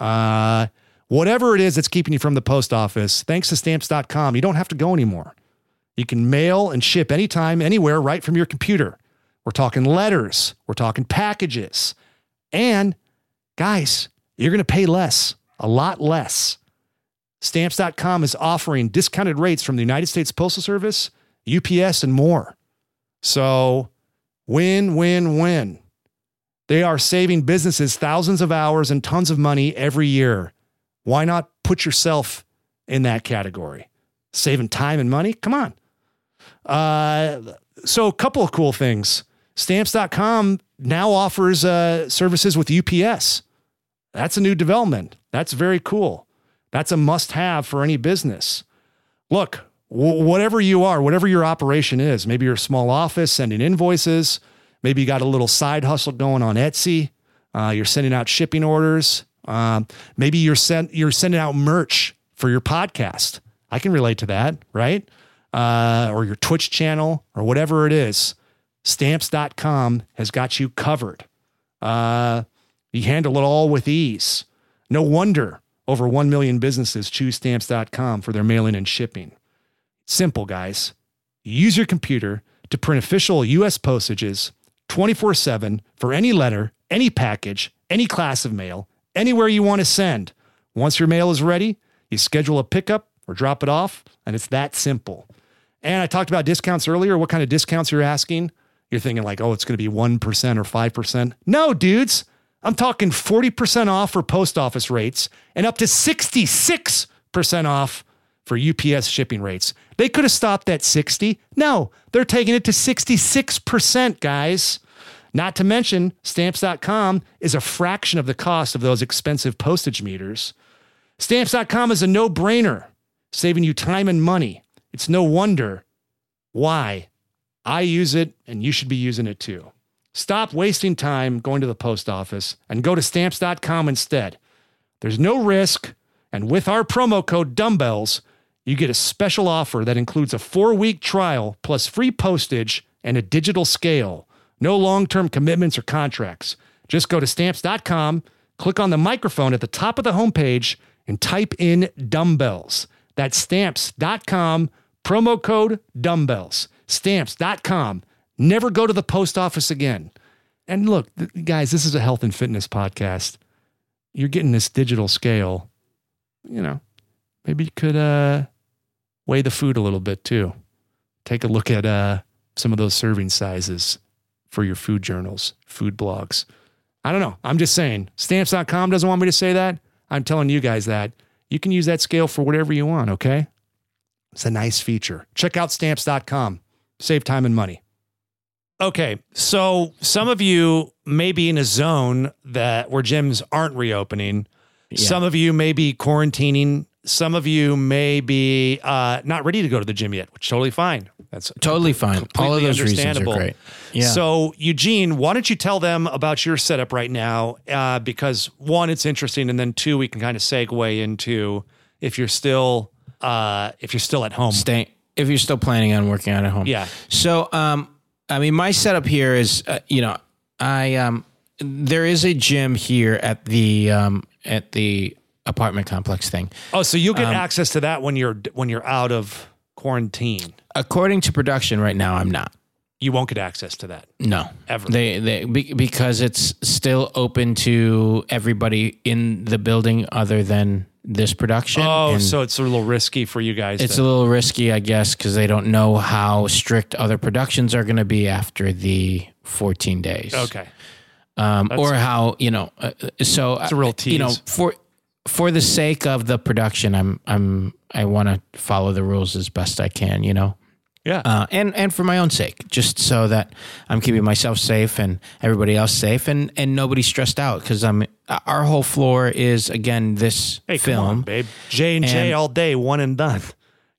Uh, whatever it is that's keeping you from the post office, thanks to stamps dot com, you don't have to go anymore. You can mail and ship anytime, anywhere, right from your computer. We're talking letters. We're talking packages. And guys, you're going to pay less, a lot less. Stamps dot com is offering discounted rates from the United States Postal Service, U P S, and more. So win, win, win. They are saving businesses thousands of hours and tons of money every year. Why not put yourself in that category? Saving time and money? Come on. Uh, so a couple of cool things. Stamps dot com now offers uh, services with U P S. That's a new development. That's very cool. That's a must-have for any business. Look, whatever you are, whatever your operation is, maybe you're a small office sending invoices, maybe you got a little side hustle going on Etsy, uh, you're sending out shipping orders, um, maybe you're, sent, you're sending out merch for your podcast. I can relate to that, right? Uh, or your Twitch channel or whatever it is. Stamps dot com has got you covered. Uh, you handle it all with ease. No wonder over one million businesses choose stamps dot com for their mailing and shipping. Simple, guys. Use your computer to print official U S postages twenty-four seven for any letter, any package, any class of mail, anywhere you want to send. Once your mail is ready, you schedule a pickup or drop it off, and it's that simple. And I talked about discounts earlier. What kind of discounts you're asking? You're thinking like, oh, it's going to be one percent or five percent. No, dudes. I'm talking forty percent off for post office rates and up to sixty-six percent off for U P S shipping rates. They could have stopped at sixty. No, they're taking it to sixty-six percent, guys. Not to mention, stamps dot com is a fraction of the cost of those expensive postage meters. Stamps dot com is a no-brainer, saving you time and money. It's no wonder why I use it, and you should be using it too. Stop wasting time going to the post office and go to stamps dot com instead. There's no risk, and with our promo code Dumbbells, you get a special offer that includes a four-week trial plus free postage and a digital scale. No long-term commitments or contracts. Just go to stamps dot com, click on the microphone at the top of the homepage, and type in Dumbbells. That's stamps dot com, promo code Dumbbells. Stamps dot com. Never go to the post office again. And look, th- guys, this is a health and fitness podcast. You're getting this digital scale. You know, maybe you could uh, weigh the food a little bit too. Take a look at uh, some of those serving sizes for your food journals, food blogs. I don't know. I'm just saying. Stamps dot com doesn't want me to say that. I'm telling you guys that. You can use that scale for whatever you want, okay? It's a nice feature. Check out stamps dot com. Save time and money. Okay, so some of you may be in a zone that where gyms aren't reopening. Yeah. Some of you may be quarantining. Some of you may be uh, not ready to go to the gym yet, which is totally fine. That's totally fine. All of those reasons are great. Yeah. So, Eugene, why don't you tell them about your setup right now? Uh, because one, it's interesting, and then two, we can kind of segue into if you're still uh, if you're still at home, staying if you're still planning on working out at home. Yeah. So, um. I mean, my setup here is, uh, you know, I, um, there is a gym here at the, um, at the apartment complex thing. Oh, so you'll get um, access to that when you're, when you're out of quarantine. According to production right now, I'm not. You won't get access to that. No. Ever. They, they, be, because it's still open to everybody in the building other than this production. Oh, and so it's a little risky for you guys. It's to- a little risky, I guess, because they don't know how strict other productions are going to be after the fourteen days. Okay. Um, or how, you know, uh, so, it's a real tease. You know, for, for the sake of the production, I'm, I'm, I want to follow the rules as best I can, you know? Yeah. Uh, and, and for my own sake, just so that I'm keeping myself safe and everybody else safe and, and nobody's stressed out. Cause I'm, our whole floor is again, this hey, film, come on, babe, J and J all day, one and done.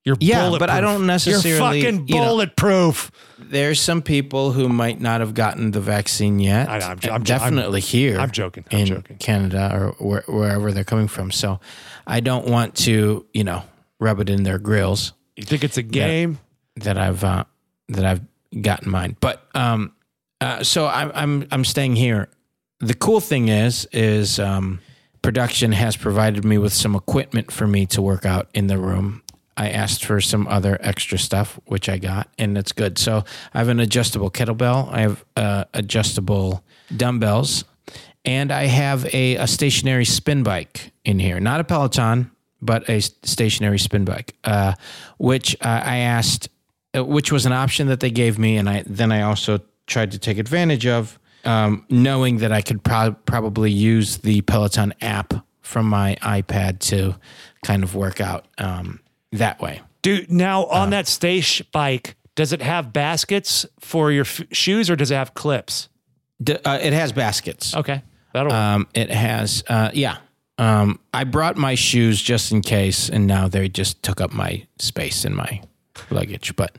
You're yeah, bulletproof. But I don't necessarily, you're fucking bulletproof. You know, there's some people who might not have gotten the vaccine yet. I, I'm, I'm definitely I'm, here. I'm joking. I'm in joking. Canada or where, wherever they're coming from. So I don't want to, you know, rub it in their grills. You think it's a game? Yeah. That I've uh, that I've got in mind, but um, uh, so I'm I'm I'm staying here. The cool thing is is um, production has provided me with some equipment for me to work out in the room. I asked for some other extra stuff, which I got, and it's good. So I have an adjustable kettlebell, I have uh, adjustable dumbbells, and I have a, a stationary spin bike in here, not a Peloton, but a stationary spin bike, uh, which uh, I asked. Which was an option that they gave me, and I then I also tried to take advantage of, um, knowing that I could pro- probably use the Peloton app from my iPad to kind of work out um, that way. Dude, now on um, that station bike, does it have baskets for your f- shoes, or does it have clips? D- uh, it has baskets. Okay, that'll. Um, it has, uh, yeah. Um, I brought my shoes just in case, and now they just took up my space in my luggage, but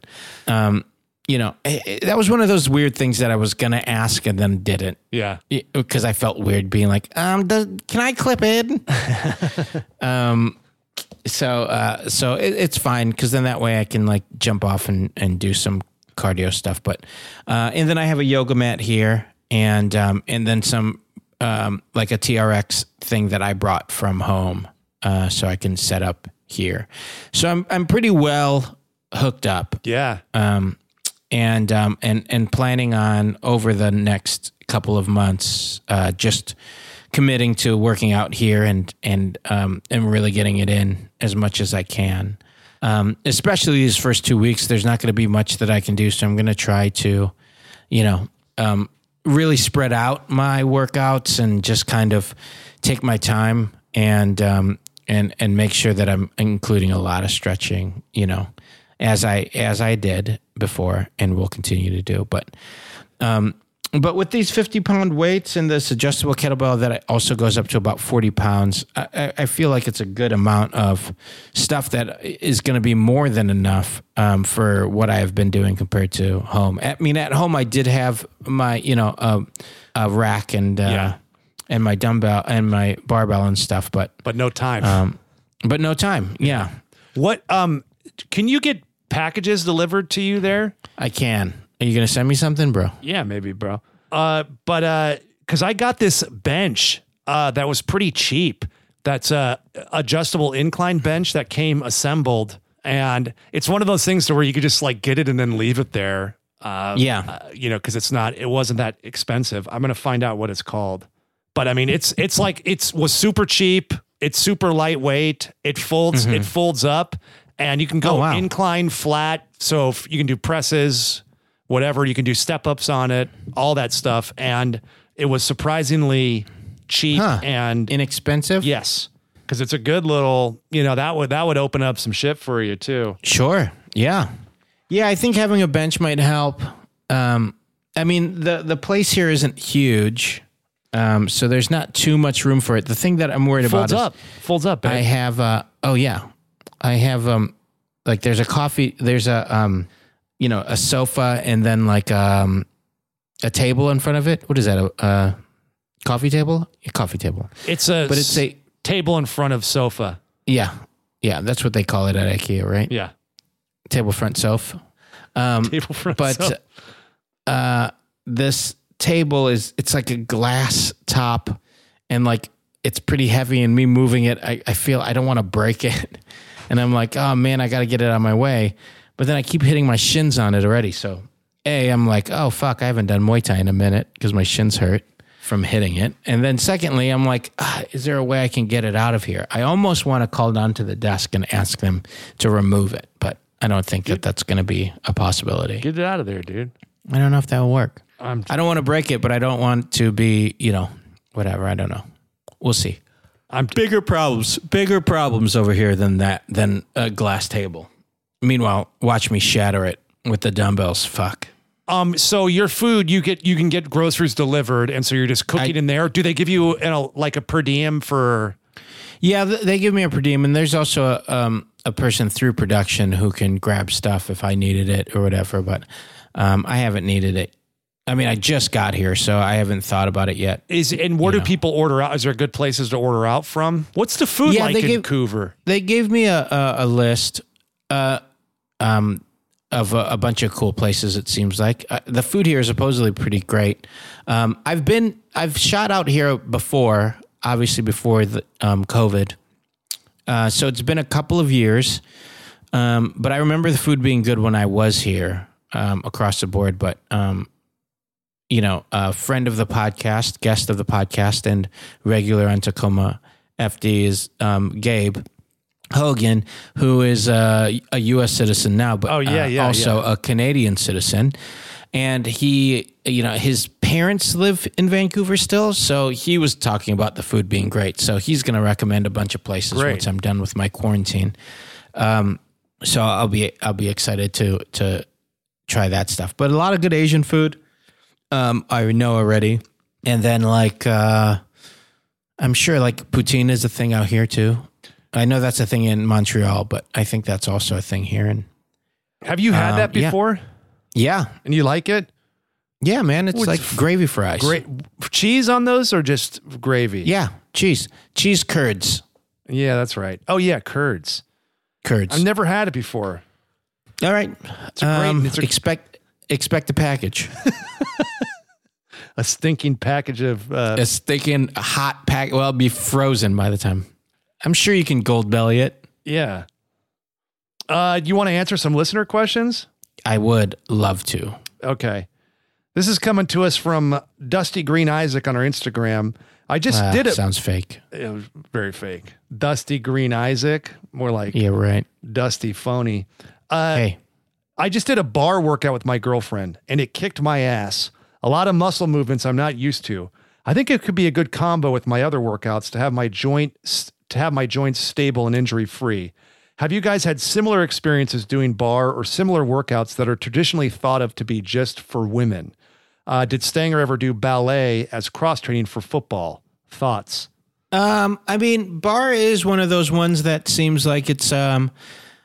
um, you know, it, it, that was one of those weird things that I was gonna ask and then didn't. Yeah, because I felt weird being like, um, does, can I clip it? um, so uh, so it, it's fine because then that way I can like jump off and, and do some cardio stuff. But uh, and then I have a yoga mat here, and um, and then some um, like a T R X thing that I brought from home, uh, so I can set up here. So I'm I'm pretty well hooked up. Yeah. Um, and, um, and, and planning on over the next couple of months, uh, just committing to working out here and, and, um, and really getting it in as much as I can. Um, especially these first two weeks, there's not going to be much that I can do. So I'm going to try to, you know, um, really spread out my workouts and just kind of take my time and, um, and and make sure that I'm including a lot of stretching, you know, as I as I did before and will continue to do. But um, but with these fifty pound weights and this adjustable kettlebell that also goes up to about forty pounds, I, I feel like it's a good amount of stuff that is going to be more than enough um, for what I have been doing compared to home. I mean, at home I did have my, you know, uh, a rack and uh, yeah. and my dumbbell and my barbell and stuff, but but no time. Um, but no time. Yeah. What um can you get packages delivered to you there? I can. Are you going to send me something, bro? Yeah, maybe, bro. Uh, but uh, because I got this bench uh, that was pretty cheap. That's a adjustable incline bench that came assembled. And it's one of those things to where you could just like get it and then leave it there. Uh, yeah. Uh, you know, because it's not, it wasn't that expensive. I'm going to find out what it's called. But I mean, it's, it's like, it's was super cheap. It's super lightweight. It folds, mm-hmm. it folds up and you can go oh, wow. incline flat. So if you can do presses, whatever, you can do step ups on it, all that stuff. And it was surprisingly cheap huh. and inexpensive. Yes. Cause it's a good little, you know, that would, that would open up some shit for you too. Sure. Yeah. Yeah. I think having a bench might help. Um, I mean, the, the place here isn't huge. Um, so there's not too much room for it. The thing that I'm worried folds about up. is folds up. Babe. I have, uh, oh yeah, I have, um, like there's a coffee, there's a, um, you know, a sofa and then like um, a table in front of it. What is that? A, a coffee table? A coffee table. It's a, but it's a table in front of sofa. Yeah. Yeah. That's what they call it at IKEA, right? Yeah. Table front sofa. Um, table front but, sofa. But uh, this table is, it's like a glass top and like it's pretty heavy and me moving it, I, I feel I don't want to break it. And I'm like, oh man, I got to get it out of my way. But then I keep hitting my shins on it already. So, A, I'm like, oh, fuck, I haven't done Muay Thai in a minute because my shins hurt from hitting it. And then secondly, I'm like, ah, is there a way I can get it out of here? I almost want to call down to the desk and ask them to remove it. But I don't think dude, that that's going to be a possibility. Get it out of there, dude. I don't know if that will work. I'm I don't want to break it, but I don't want to be, you know, whatever. I don't know. We'll see. I'm bigger problems, bigger problems over here than that, than a glass table. Meanwhile, watch me shatter it with the dumbbells. Fuck. Um. So your food, you get, you can get groceries delivered, and so you're just cooking I, in there. Do they give you an, a, like a per diem for? Yeah, they give me a per diem, and there's also a um a person through production who can grab stuff if I needed it or whatever. But um, I haven't needed it. I mean, I just got here, so I haven't thought about it yet. Is and where you do know. people order out? Is there good places to order out from? What's the food yeah, like in Vancouver? They gave me a a, a list. Uh. Um, of a, a bunch of cool places, it seems like. Uh, the food here is supposedly pretty great. Um, I've been, I've shot out here before, obviously before the um, COVID. Uh, so it's been a couple of years. Um, but I remember the food being good when I was here um, across the board. But, um, you know, a friend of the podcast, guest of the podcast, and regular on Tacoma F D is um, Gabe Hogan, who is uh, a U S citizen now, but oh, yeah, yeah, uh, also yeah. a Canadian citizen. And he, you know, his parents live in Vancouver still. So he was talking about the food being great. So he's going to recommend a bunch of places great. once I'm done with my quarantine. Um, so I'll be, I'll be excited to, to try that stuff, but a lot of good Asian food. Um, I know already. And then like, uh, I'm sure like poutine is a thing out here too. I know that's a thing in Montreal, but I think that's also a thing here. And have you had um, that before? Yeah. yeah. And you like it? Yeah, man. It's Ooh, like it's gravy fries. Gra- cheese on those or just gravy? Yeah. Cheese. Cheese curds. Yeah, that's right. Oh yeah. Curds. Curds. I've never had it before. All right. It's a great, um, it's a- expect, expect a package. A stinking package of, uh, a stinking hot pack. Well, it'll be frozen by the time. I'm sure you can gold belly it. Yeah. Uh, do you want to answer some listener questions? I would love to. Okay. This is coming to us from Dusty Green Isaac on our Instagram. I just uh, did it. Sounds fake. It was very fake. Dusty Green Isaac. More like yeah, right. Dusty Phony. Uh, hey. I just did a bar workout with my girlfriend and it kicked my ass. A lot of muscle movements I'm not used to. I think it could be a good combo with my other workouts to have my joint... St- to have my joints stable and injury free. Have you guys had similar experiences doing bar or similar workouts that are traditionally thought of to be just for women? Uh, did Stanger ever do ballet as cross training for football? Thoughts? Um, I mean, bar is one of those ones that seems like it's um,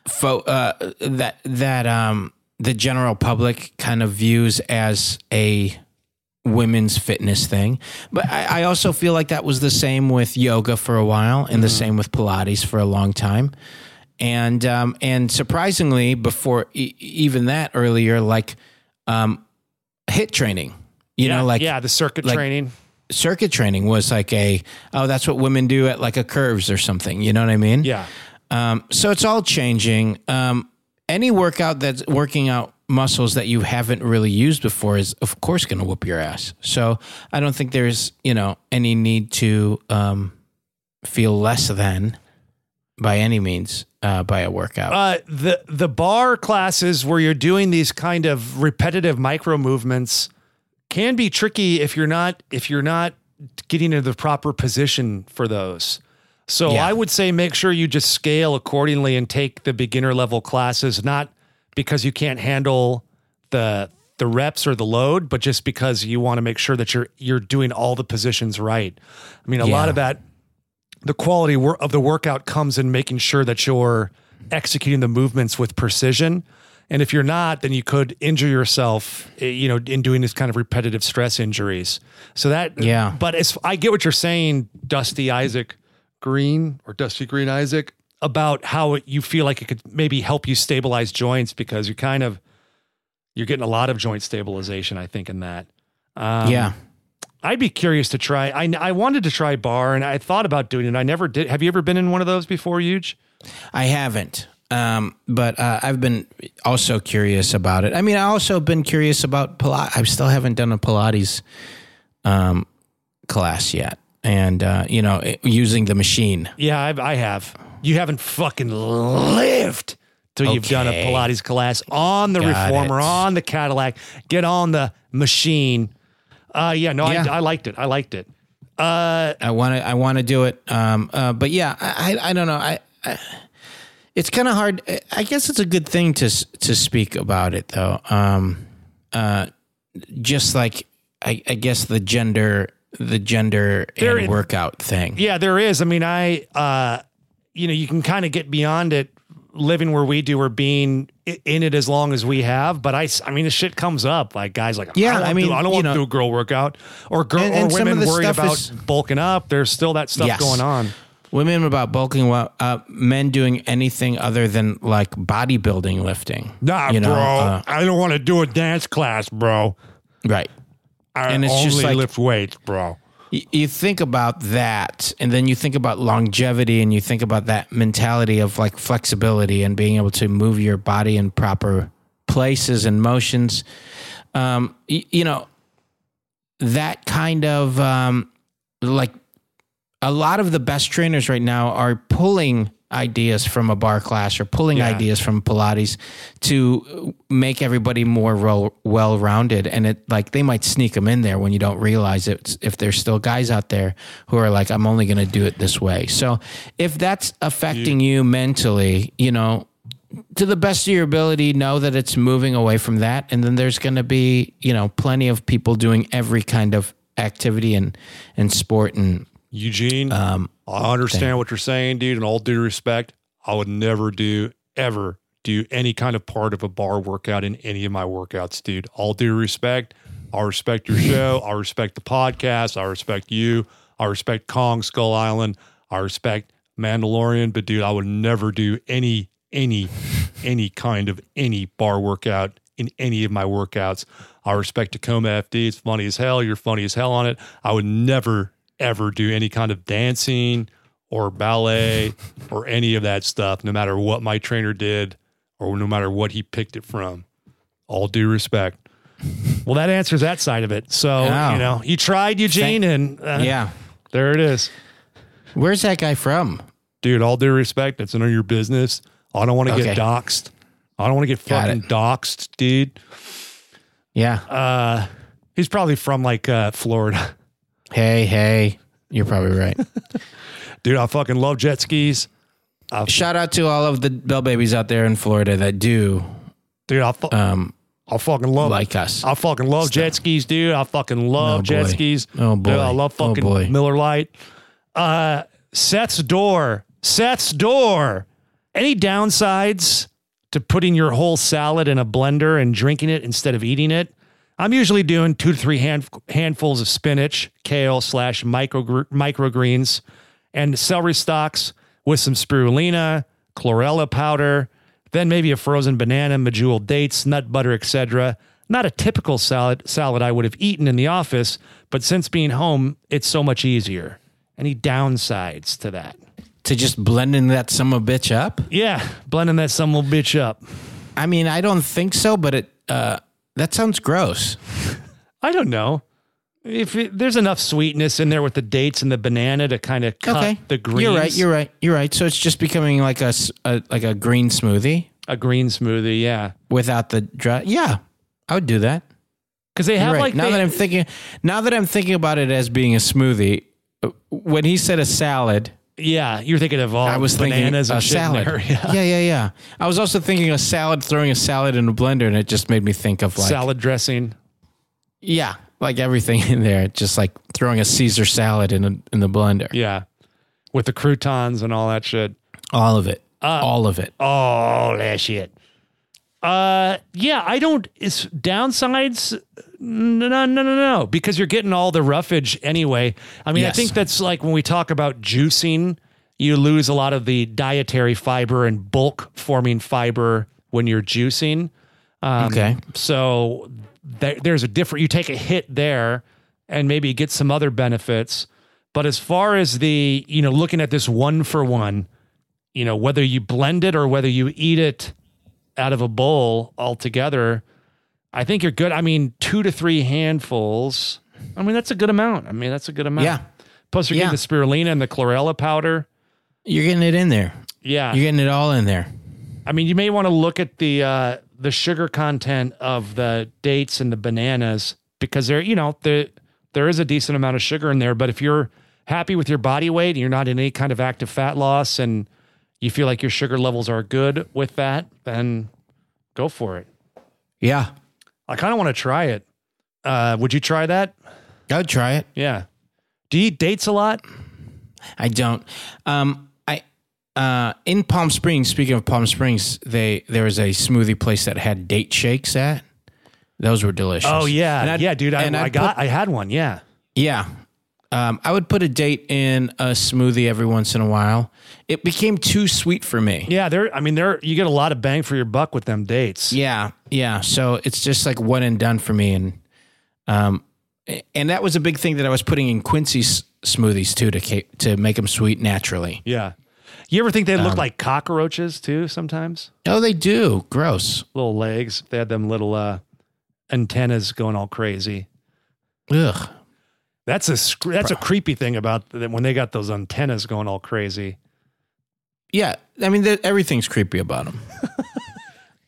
fo- uh, that that um, the general public kind of views as a women's fitness thing. But I, I also feel like that was the same with yoga for a while, and mm-hmm. the same with Pilates for a long time. And um, and surprisingly, before e- even that earlier, like um, HIIT training, you yeah, know, like yeah, the circuit like, training. Circuit training was like a, oh, that's what women do at like a Curves or something. You know what I mean? Yeah. Um, so it's all changing. Um, any workout that's working out muscles that you haven't really used before is of course going to whoop your ass. So I don't think there's, you know, any need to um, feel less than by any means uh, by a workout. Uh, the, the bar classes where you're doing these kind of repetitive micro movements can be tricky if you're not if you're not getting into the proper position for those. So yeah. I would say make sure you just scale accordingly and take the beginner level classes, not because you can't handle the the reps or the load, but just because you want to make sure that you're you're doing all the positions right. I mean, a yeah. lot of that, the quality of the workout comes in making sure that you're executing the movements with precision. And if you're not, then you could injure yourself, you know, in doing this kind of repetitive stress injuries. So that, yeah. But as, I get what you're saying, Dusty Isaac Green or Dusty Green Isaac, about how you feel like it could maybe help you stabilize joints, because you kind of, you're getting a lot of joint stabilization, I think, in that. Um, yeah. I'd be curious to try. I, I wanted to try bar and I thought about doing it. I never did. Have you ever been in one of those before, Huge? I haven't. Um, but, uh, I've been also curious about it. I mean, I also been curious about Pilates. I still haven't done a Pilates, um, class yet. And, uh, you know, it, using the machine. Yeah, I've, I have. You haven't fucking lived till okay. you've done a Pilates class on the Got reformer, it. on the Cadillac, get on the machine. Uh, yeah, no, yeah. I, I liked it. I liked it. Uh, I want to, I want to do it. Um, uh, but yeah, I, I, I don't know. I, I It's kind of hard. I guess it's a good thing to to speak about it, though. Um, uh, just like I, I guess the gender, the gender there and is, workout thing. Yeah, there is. I mean, I, uh, you know, you can kind of get beyond it, living where we do or being in it as long as we have. But I, I mean, the shit comes up. Like guys, like yeah, I, I mean, do, I don't want to do a girl workout or girl and, and or women worry about is, bulking up. There's still that stuff yes. going on. Women about bulking up, uh, men doing anything other than like bodybuilding lifting. Nah, you know, bro. Uh, I don't want to do a dance class, bro. Right. I and it's only just like, lift weights, bro. Y- you think about that, and then you think about longevity, and you think about that mentality of like flexibility and being able to move your body in proper places and motions. Um, y- you know, that kind of um, like, a lot of the best trainers right now are pulling ideas from a bar class or pulling yeah. ideas from Pilates to make everybody more ro- well-rounded. And it like, they might sneak them in there when you don't realize it. If there's still guys out there who are like, I'm only going to do it this way. So if that's affecting yeah. you mentally, you know, to the best of your ability, know that it's moving away from that. And then there's going to be, you know, plenty of people doing every kind of activity and, and sport and, Eugene, um, I understand thing. what you're saying, dude. And all due respect, I would never do, ever do any kind of part of a bar workout in any of my workouts, dude. All due respect, I respect your show. I respect the podcast. I respect you. I respect Kong Skull Island. I respect Mandalorian. But dude, I would never do any, any, any kind of any bar workout in any of my workouts. I respect Tacoma F D. It's funny as hell. You're funny as hell on it. I would never ever do any kind of dancing or ballet or any of that stuff, no matter what my trainer did or no matter what he picked it from. All due respect. Well, that answers that side of it. So, wow. you know, you tried, Eugene, Thank- and uh, yeah, there it is. Where's that guy from? Dude, all due respect. That's none of your business. I don't want to okay. get doxxed. I don't want to get fucking doxxed, dude. Yeah. Uh, he's probably from like uh, Florida. Hey, hey, You're probably right. Dude, I fucking love jet skis. I Shout out to all of the Bell Babies out there in Florida that do. Dude, I, fu- um, I fucking love like us. I fucking love Stop. jet skis, dude. I fucking love oh, jet boy. skis. Oh, boy. Dude, I love fucking oh, Miller Lite. Uh, Seth's door. Seth's door. Any downsides to putting your whole salad in a blender and drinking it instead of eating it? I'm usually doing two to three hand, handfuls of spinach, kale slash micro, microgreens, and celery stalks with some spirulina, chlorella powder, then maybe a frozen banana, medjool dates, nut butter, et cetera. Not a typical salad salad I would have eaten in the office, but since being home, it's so much easier. Any downsides to that? To just blending that son of a bitch up? Yeah, blending that son of a bitch up. I mean, I don't think so, but it uh, that sounds gross. I don't know. If it, there's enough sweetness in there with the dates and the banana to kind of cut okay. the greens. You're right. You're right. You're right. So it's just becoming like a, a like a green smoothie. A green smoothie, yeah. Without the dry, yeah, I would do that because they have right. like now they, that I'm thinking now that I'm thinking about it as being a smoothie. When he said a salad, yeah, you're thinking of all I was bananas and a shit salad. There, yeah. yeah, yeah, yeah. I was also thinking a salad, throwing a salad in a blender, and it just made me think of like salad dressing. Yeah. Like everything in there, just like throwing a Caesar salad in a, in the blender. Yeah, with the croutons and all that shit. All of it. Uh, all of it. All that shit. Uh, yeah, I don't. It's downsides. No, no, no, no, no. Because you're getting all the roughage anyway. I mean, yes. I think that's like when we talk about juicing, you lose a lot of the dietary fiber and bulk forming fiber when you're juicing. Um, okay. So. There's a different, you take a hit there and maybe get some other benefits. But as far as the, you know, looking at this one for one, you know, whether you blend it or whether you eat it out of a bowl altogether, I think you're good. I mean, two to three handfuls. I mean, that's a good amount. I mean, that's a good amount. Yeah. Plus, you're yeah. getting the spirulina and the chlorella powder. You're getting it in there. Yeah. You're getting it all in there. I mean, you may want to look at the, uh, the sugar content of the dates and the bananas, because there, you know, there, there is a decent amount of sugar in there, but if you're happy with your body weight and you're not in any kind of active fat loss and you feel like your sugar levels are good with that, then go for it. Yeah. I kind of want to try it. Uh, would you try that? I would try it. Yeah. Do you eat dates a lot? I don't. Um, Uh, in Palm Springs, speaking of Palm Springs, they there was a smoothie place that had date shakes at. Those were delicious. Oh yeah, yeah, dude. I, I got, put, I had one. Yeah, yeah. Um, I would put a date in a smoothie every once in a while. It became too sweet for me. Yeah, they're. I mean, they're. You get a lot of bang for your buck with them dates. Yeah, yeah. So it's just like one and done for me, and um, and that was a big thing that I was putting in Quincy's smoothies too to to make them sweet naturally. Yeah. You ever think they look um, like cockroaches too sometimes? Oh, they do. Gross. Little legs. They had them little uh, antennas going all crazy. Ugh. That's a that's a creepy thing about them when they got those antennas going all crazy. Yeah. I mean, everything's creepy about them.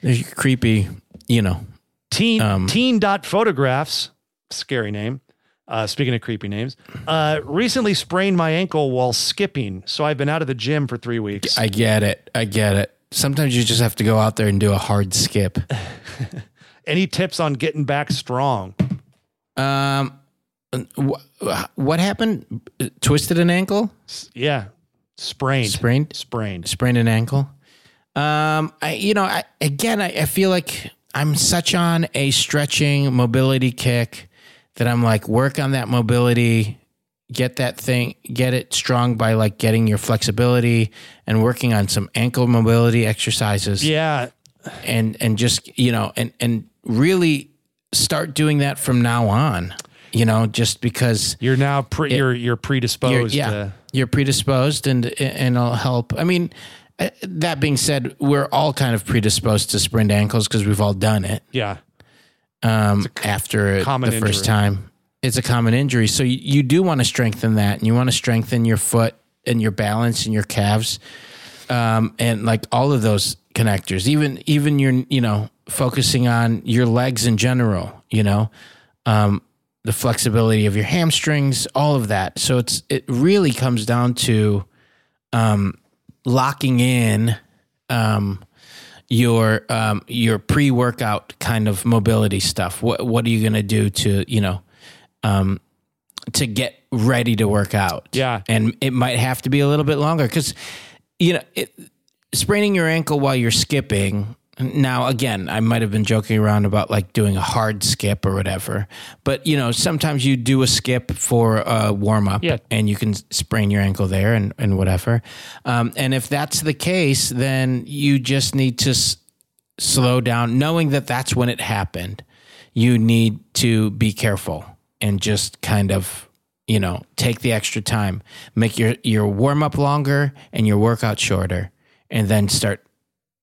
They're creepy, you know. Teen, um, teen dot photographs. Scary name. Uh, speaking of creepy names, uh, recently sprained my ankle while skipping, so I've been out of the gym for three weeks. I get it. I get it. Sometimes you just have to go out there and do a hard skip. Any tips on getting back strong? Um, wh- what happened? Twisted an ankle? Yeah, sprained, sprained, sprained, sprained an ankle. Um, I, you know, I again, I, I feel like I'm such on a stretching mobility kick. That I'm like, work on that mobility, get that thing, get it strong by like getting your flexibility and working on some ankle mobility exercises. Yeah. And, and just, you know, and, and really start doing that from now on, you know, just because you're now pre, it, you're, you're predisposed. You're, yeah. To- you're predisposed and, and it'll help. I mean, that being said, we're all kind of predisposed to sprained ankles because we've all done it. Yeah. Um, c- after the injury. First time, it's a common injury. So you, you do want to strengthen that, and you want to strengthen your foot and your balance and your calves, um, and like all of those connectors. Even even your you know focusing on your legs in general. You know, um, the flexibility of your hamstrings, all of that. So it's it really comes down to um, locking in um, your um, your pre-workout kind of mobility stuff. What what are you going to do to, you know, um, to get ready to work out? Yeah. And it might have to be a little bit longer because, you know, it, spraining your ankle while you're skipping. Now, again, I might have been joking around about like doing a hard skip or whatever, but, you know, sometimes you do a skip for a warm up yeah. and you can sprain your ankle there and, and whatever. Um, and if that's the case, then you just need to s- slow down, knowing that that's when it happened. You need to be careful and just kind of, you know, take the extra time, make your, your warm up longer and your workout shorter, and then start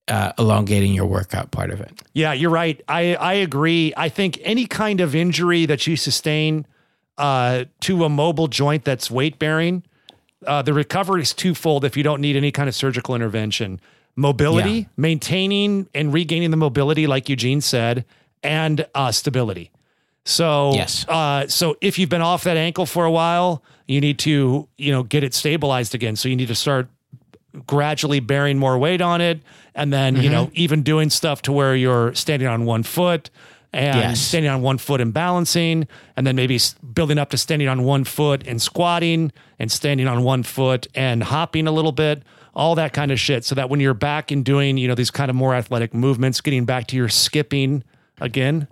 Uh, elongating your workout part of it. Yeah, you're right. I, I agree. I think any kind of injury that you sustain uh, to a mobile joint that's weight bearing, uh, the recovery is twofold if you don't need any kind of surgical intervention. Mobility, yeah. maintaining and regaining the mobility, like Eugene said, and uh, stability. So, yes. uh, so if you've been off that ankle for a while, you need to, you know, get it stabilized again. So you need to start gradually bearing more weight on it. And then, mm-hmm. you know, even doing stuff to where you're standing on one foot and yes. standing on one foot and balancing, and then maybe building up to standing on one foot and squatting and standing on one foot and hopping a little bit, all that kind of shit. So that when you're back and doing, you know, these kind of more athletic movements, getting back to your skipping again,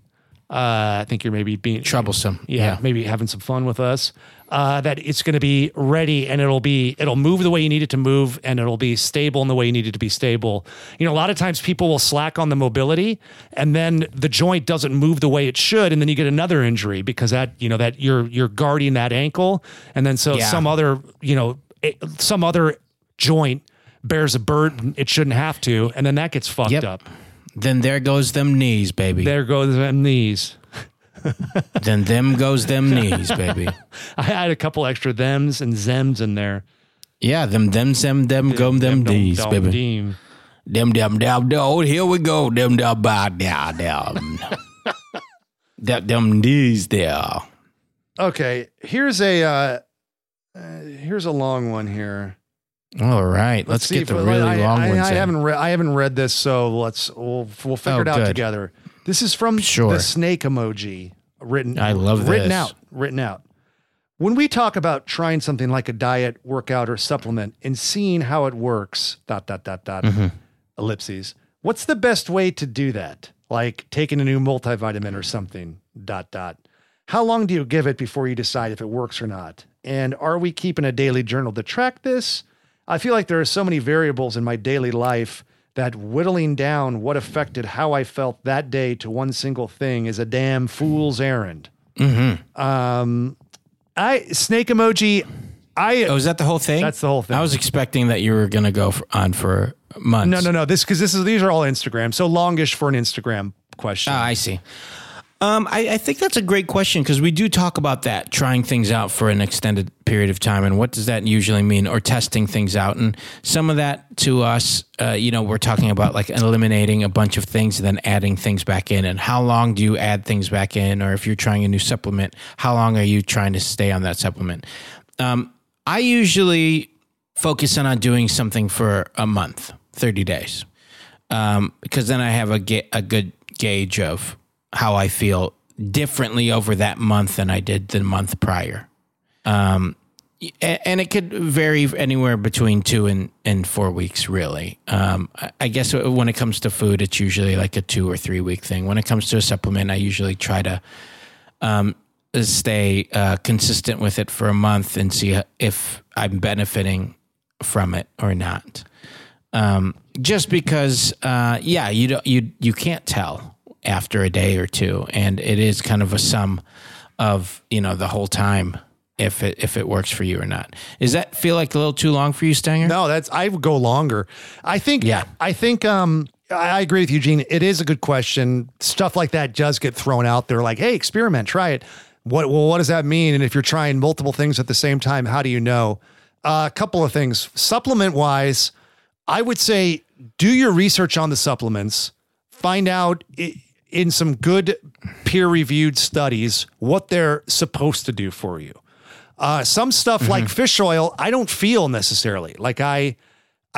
uh, I think you're maybe being troublesome. Yeah, yeah. Maybe having some fun with us, uh, that it's going to be ready and it'll be, it'll move the way you need it to move, and it'll be stable in the way you need it to be stable. You know, a lot of times people will slack on the mobility and then the joint doesn't move the way it should. And then you get another injury because that, you know, that you're, you're guarding that ankle. And then so yeah. some other, you know, it, some other joint bears a burden it shouldn't have to. And then that gets fucked yep. up. Then there goes them knees, baby. There goes them knees. Then them goes them knees, baby. I had a couple extra thems and zems in there. Yeah, them them them them go them knees, baby. Them them them oh, here we go. Them them ba da them. That them knees there. Okay, here's a uh, uh, here's a long one here. All right, let's, let's get the really I, long I, ones. I in. haven't read. I haven't read this, so let's we'll we'll figure oh, it out good. together. This is from sure. the snake emoji written. I love written this. out written out. When we talk about trying something like a diet, workout, or supplement and seeing how it works, dot dot dot dot mm-hmm. ellipses. What's the best way to do that? Like taking a new multivitamin or something. Dot dot. How long do you give it before you decide if it works or not? And are we keeping a daily journal to track this? I feel like there are so many variables in my daily life that whittling down what affected how I felt that day to one single thing is a damn fool's errand. Mm-hmm. Um, I snake emoji. I oh, is that the whole thing? That's the whole thing. I was expecting that you were going to go for, on for months. No, no, no. This because this is these are all Instagram. So longish for an Instagram question. Oh, I see. Um, I, I think that's a great question because we do talk about that, trying things out for an extended period of time. And what does that usually mean, or testing things out? And some of that to us, uh, you know, we're talking about like eliminating a bunch of things and then adding things back in. And how long do you add things back in? Or if you're trying a new supplement, how long are you trying to stay on that supplement? Um, I usually focus on doing something for a month, thirty days, um, because then I have a, ga- a good gauge of how I feel differently over that month than I did the month prior. Um, and it could vary anywhere between two and, and four weeks, really. Um, I guess when it comes to food, it's usually like a two or three week thing. When it comes to a supplement, I usually try to um, stay uh, consistent with it for a month and see if I'm benefiting from it or not. Um, just because, uh, yeah, you don't, you, you can't tell after a day or two. And it is kind of a sum of, you know, the whole time, if it, if it works for you or not. Does that feel like a little too long for you, Stanger? No, that's, I would go longer. I think, yeah, I think, um, I agree with Eugene. It is a good question. Stuff like that does get thrown out there. Like, hey, experiment, try it. What, well, what does that mean? And if you're trying multiple things at the same time, how do you know? Uh, a couple of things, supplement wise, I would say, do your research on the supplements, find out it, in some good peer-reviewed studies what they're supposed to do for you. Uh, some stuff mm-hmm. like fish oil, I don't feel necessarily. Like I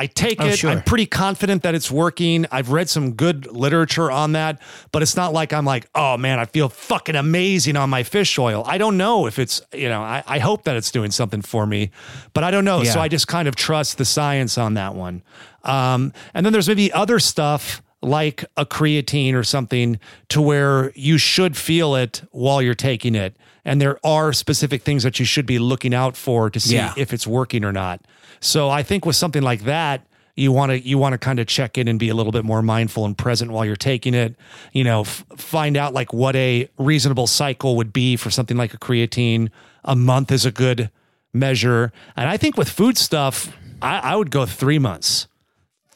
I take oh, it. Sure. I'm pretty confident that it's working. I've read some good literature on that, but it's not like I'm like, oh man, I feel fucking amazing on my fish oil. I don't know if it's, you know, I, I hope that it's doing something for me, but I don't know. Yeah. So I just kind of trust the science on that one. Um, and then there's maybe other stuff like a creatine or something to where you should feel it while you're taking it. And there are specific things that you should be looking out for to see yeah. if it's working or not. So I think with something like that, you want to, you want to kind of check in and be a little bit more mindful and present while you're taking it, you know, f- find out like what a reasonable cycle would be for something like a creatine. A month is a good measure. And I think with food stuff, I, I would go three months.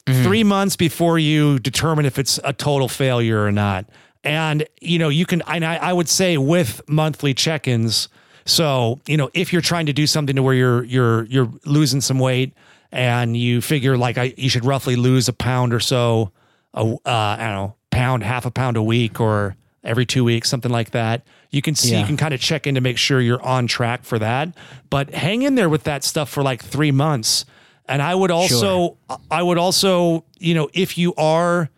Mm-hmm. Three months before you determine if it's a total failure or not. And, you know, you can, and I, I would say with monthly check-ins. So, you know, if you're trying to do something to where you're, you're, you're losing some weight and you figure like I, you should roughly lose a pound or so, a, uh, I don't know, pound, half a pound a week or every two weeks, something like that. You can see, yeah. you can kind of check in to make sure you're on track for that, but hang in there with that stuff for like three months. And I would also, sure. I would also, you know, if you are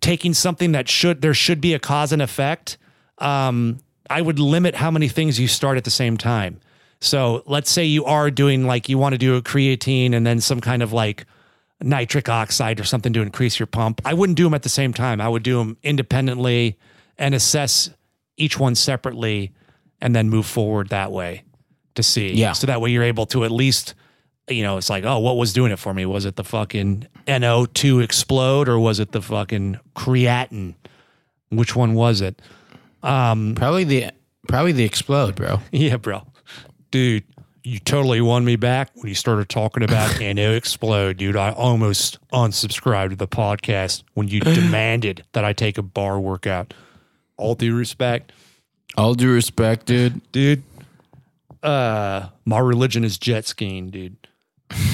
taking something that should, there should be a cause and effect, um, I would limit how many things you start at the same time. So let's say you are doing like, you want to do a creatine and then some kind of like nitric oxide or something to increase your pump. I wouldn't do them at the same time. I would do them independently and assess each one separately and then move forward that way to see. Yeah. So that way you're able to at least, you know, it's like, oh, what was doing it for me? Was it the fucking N O two explode or was it the fucking creatine? Which one was it? Um, probably the, probably the explode, bro. Yeah, bro. Dude, you totally won me back when you started talking about N O explode, dude. I almost unsubscribed to the podcast when you demanded that I take a bar workout. All due respect. All due respect, dude. Dude. Uh, my religion is jet skiing, dude.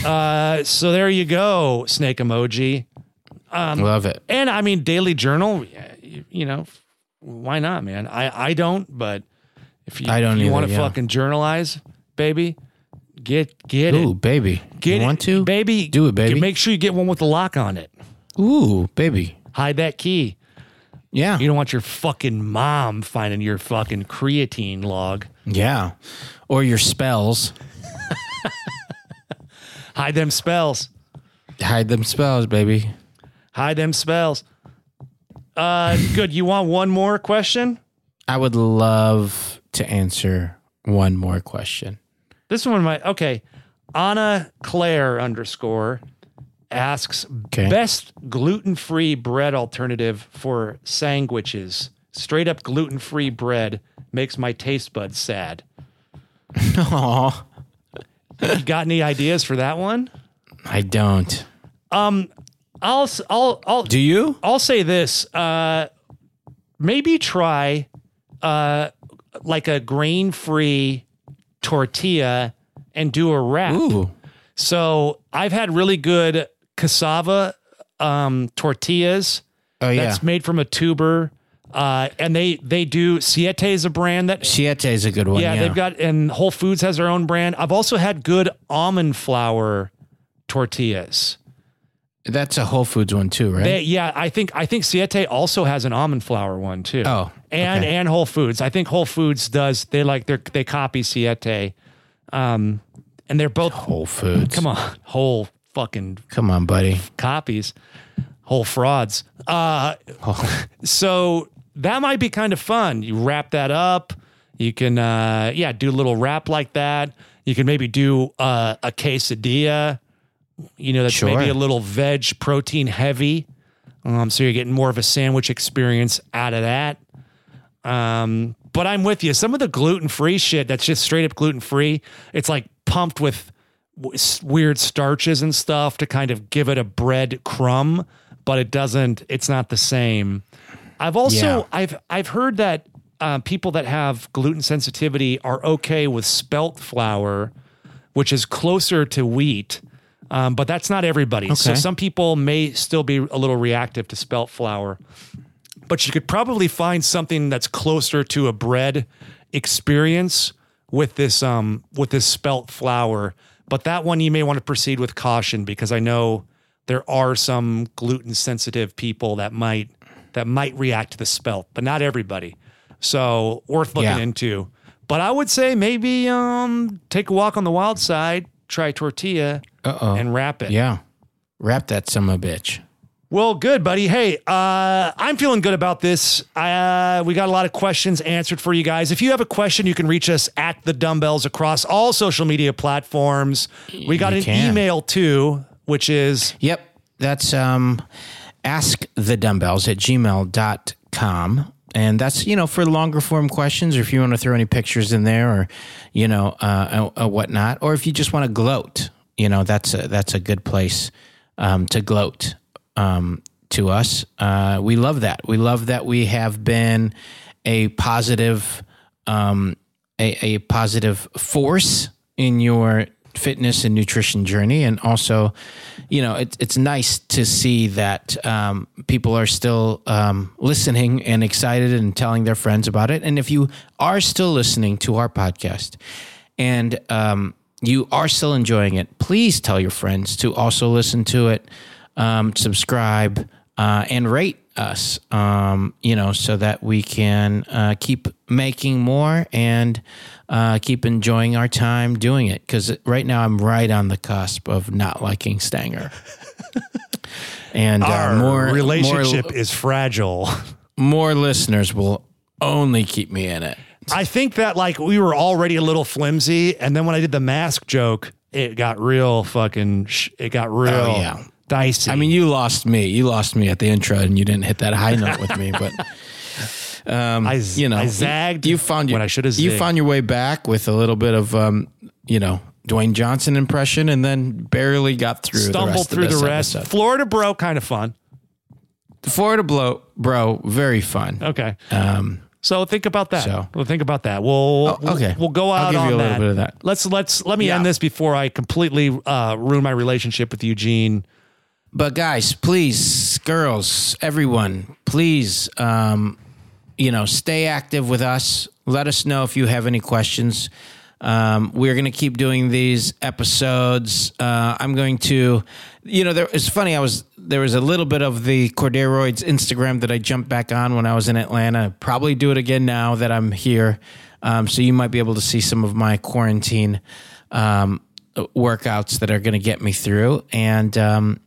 Uh, so there you go, snake emoji. Um, Love it. And I mean, daily journal, you know, why not, man? I, I don't, but if you, I don't if you want to yeah. fucking journalize, baby, get get Ooh, it. Ooh, baby. Get you it, want to? Baby. Do it, baby. Make sure you get one with the lock on it. Ooh, baby. Hide that key. Yeah. You don't want your fucking mom finding your fucking creatine log. Yeah. Or your spells. Hide them spells. Hide them spells, baby. Hide them spells. Uh, good. You want one more question? I would love to answer one more question. This one might. Okay. Anna Claire underscore asks, okay. Best gluten-free bread alternative for sandwiches. Straight up gluten-free bread makes my taste buds sad. Aww. You got any ideas for that one? I don't. Um, I'll, I'll, I'll. Do you? I'll say this. Uh, maybe try, uh, like a grain-free tortilla and do a wrap. Ooh. So I've had really good cassava, um, tortillas. Oh yeah. That's made from a tuber. Uh, and they, they do Siete is a brand that Siete is a good one. Yeah, yeah. They've got, and Whole Foods has their own brand. I've also had good almond flour tortillas. That's a Whole Foods one too, right? They, yeah. I think, I think Siete also has an almond flour one too. Oh, and, okay. and Whole Foods. I think Whole Foods does. They like their, they copy Siete. Um, And they're both Whole Foods. Come on, whole fucking come on, buddy. Copies, whole frauds. Uh, oh. So that might be kind of fun. You wrap that up. You can, uh, yeah, do a little wrap like that. You can maybe do uh, a quesadilla. You know, that's sure. maybe a little veg protein heavy. Um, so you're getting more of a sandwich experience out of that. Um, but I'm with you. Some of the gluten free shit that's just straight up gluten free. It's like pumped with weird starches and stuff to kind of give it a bread crumb, but it doesn't, it's not the same. I've also, yeah. I've, I've heard that uh, people that have gluten sensitivity are okay with spelt flour, which is closer to wheat. Um, but that's not everybody. Okay. So some people may still be a little reactive to spelt flour. but you could probably find something that's closer to a bread experience with this um with this spelt flour. But that one you may want to proceed with caution, because I know there are some gluten sensitive people that might that might react to the spelt, but not everybody. So worth looking yeah. into. But I would say maybe um take a walk on the wild side, try tortilla, Uh-oh. and wrap it. Yeah. Wrap that son of a bitch. Well, good, buddy. Hey, uh, I'm feeling good about this. Uh, we got a lot of questions answered for you guys. If you have a question, you can reach us at The Dumbbells across all social media platforms. We got you an can. email too, which is... Yep, that's um, ask the dumbbells at gmail dot com. And that's, you know, for longer form questions, or if you want to throw any pictures in there, or, you know, uh, uh, whatnot, or if you just want to gloat, you know, that's a, that's a good place um, to gloat. Um, to us. Uh, we love that. We love that we have been a positive, um, a, a positive force in your fitness and nutrition journey. And also, you know, it, it's nice to see that um, people are still um, listening and excited and telling their friends about it. And if you are still listening to our podcast and um, you are still enjoying it, please tell your friends to also listen to it. Um, subscribe, uh, and rate us, um, you know, so that we can uh, keep making more and uh, keep enjoying our time doing it. Because right now I'm right on the cusp of not liking Stanger. And our uh, more relationship more, is fragile. More listeners will only keep me in it. I think that, like, we were already a little flimsy. And then when I did the mask joke, it got real fucking, sh- it got real. Oh, yeah. Dicey. I mean, you lost me. You lost me at the intro, and you didn't hit that high note with me. But um, I, you know, I zagged. You, you found your, when I should have. You zigged. Found your way back with a little bit of um, you know, Dwayne Johnson impression, and then barely got through. Stumbled through the rest. Florida bro, kind of fun. Florida bro, bro, very fun. Okay. Um, so think about that. So. We'll think about that. We'll oh, okay. We'll go out I'll give on you a that. little bit of that. Let's let's let me yeah. end this before I completely uh, ruin my relationship with Eugene. But guys, please, girls, everyone, please, um, you know, stay active with us. Let us know if you have any questions. Um, we're going to keep doing these episodes. Uh, I'm going to, you know, there, it's funny. I was, there was a little bit of the Corderoids Instagram that I jumped back on when I was in Atlanta. Probably do it again now that I'm here. Um, so you might be able to see some of my quarantine, um, workouts that are going to get me through. And, um,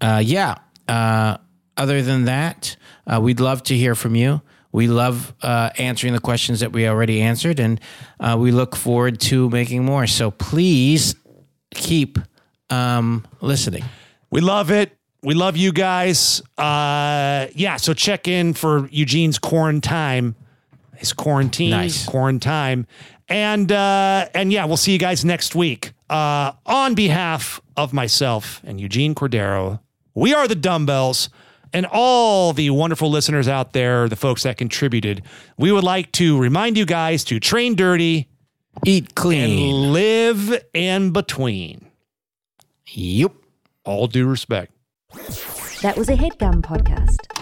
Uh, yeah. Uh, other than that, uh, we'd love to hear from you. We love uh, answering the questions that we already answered, and uh, we look forward to making more. So please keep um, listening. We love it. We love you guys. Uh, yeah. So check in for Eugene's quarantine, his quarantine, nice. quarantine. And, uh, and yeah, we'll see you guys next week. Uh, on behalf of myself and Eugene Cordero, we are The Dumbbells, and all the wonderful listeners out there, the folks that contributed. We would like to remind you guys to train dirty, eat clean, and live in between. Yep. All due respect. That was a HeadGum podcast.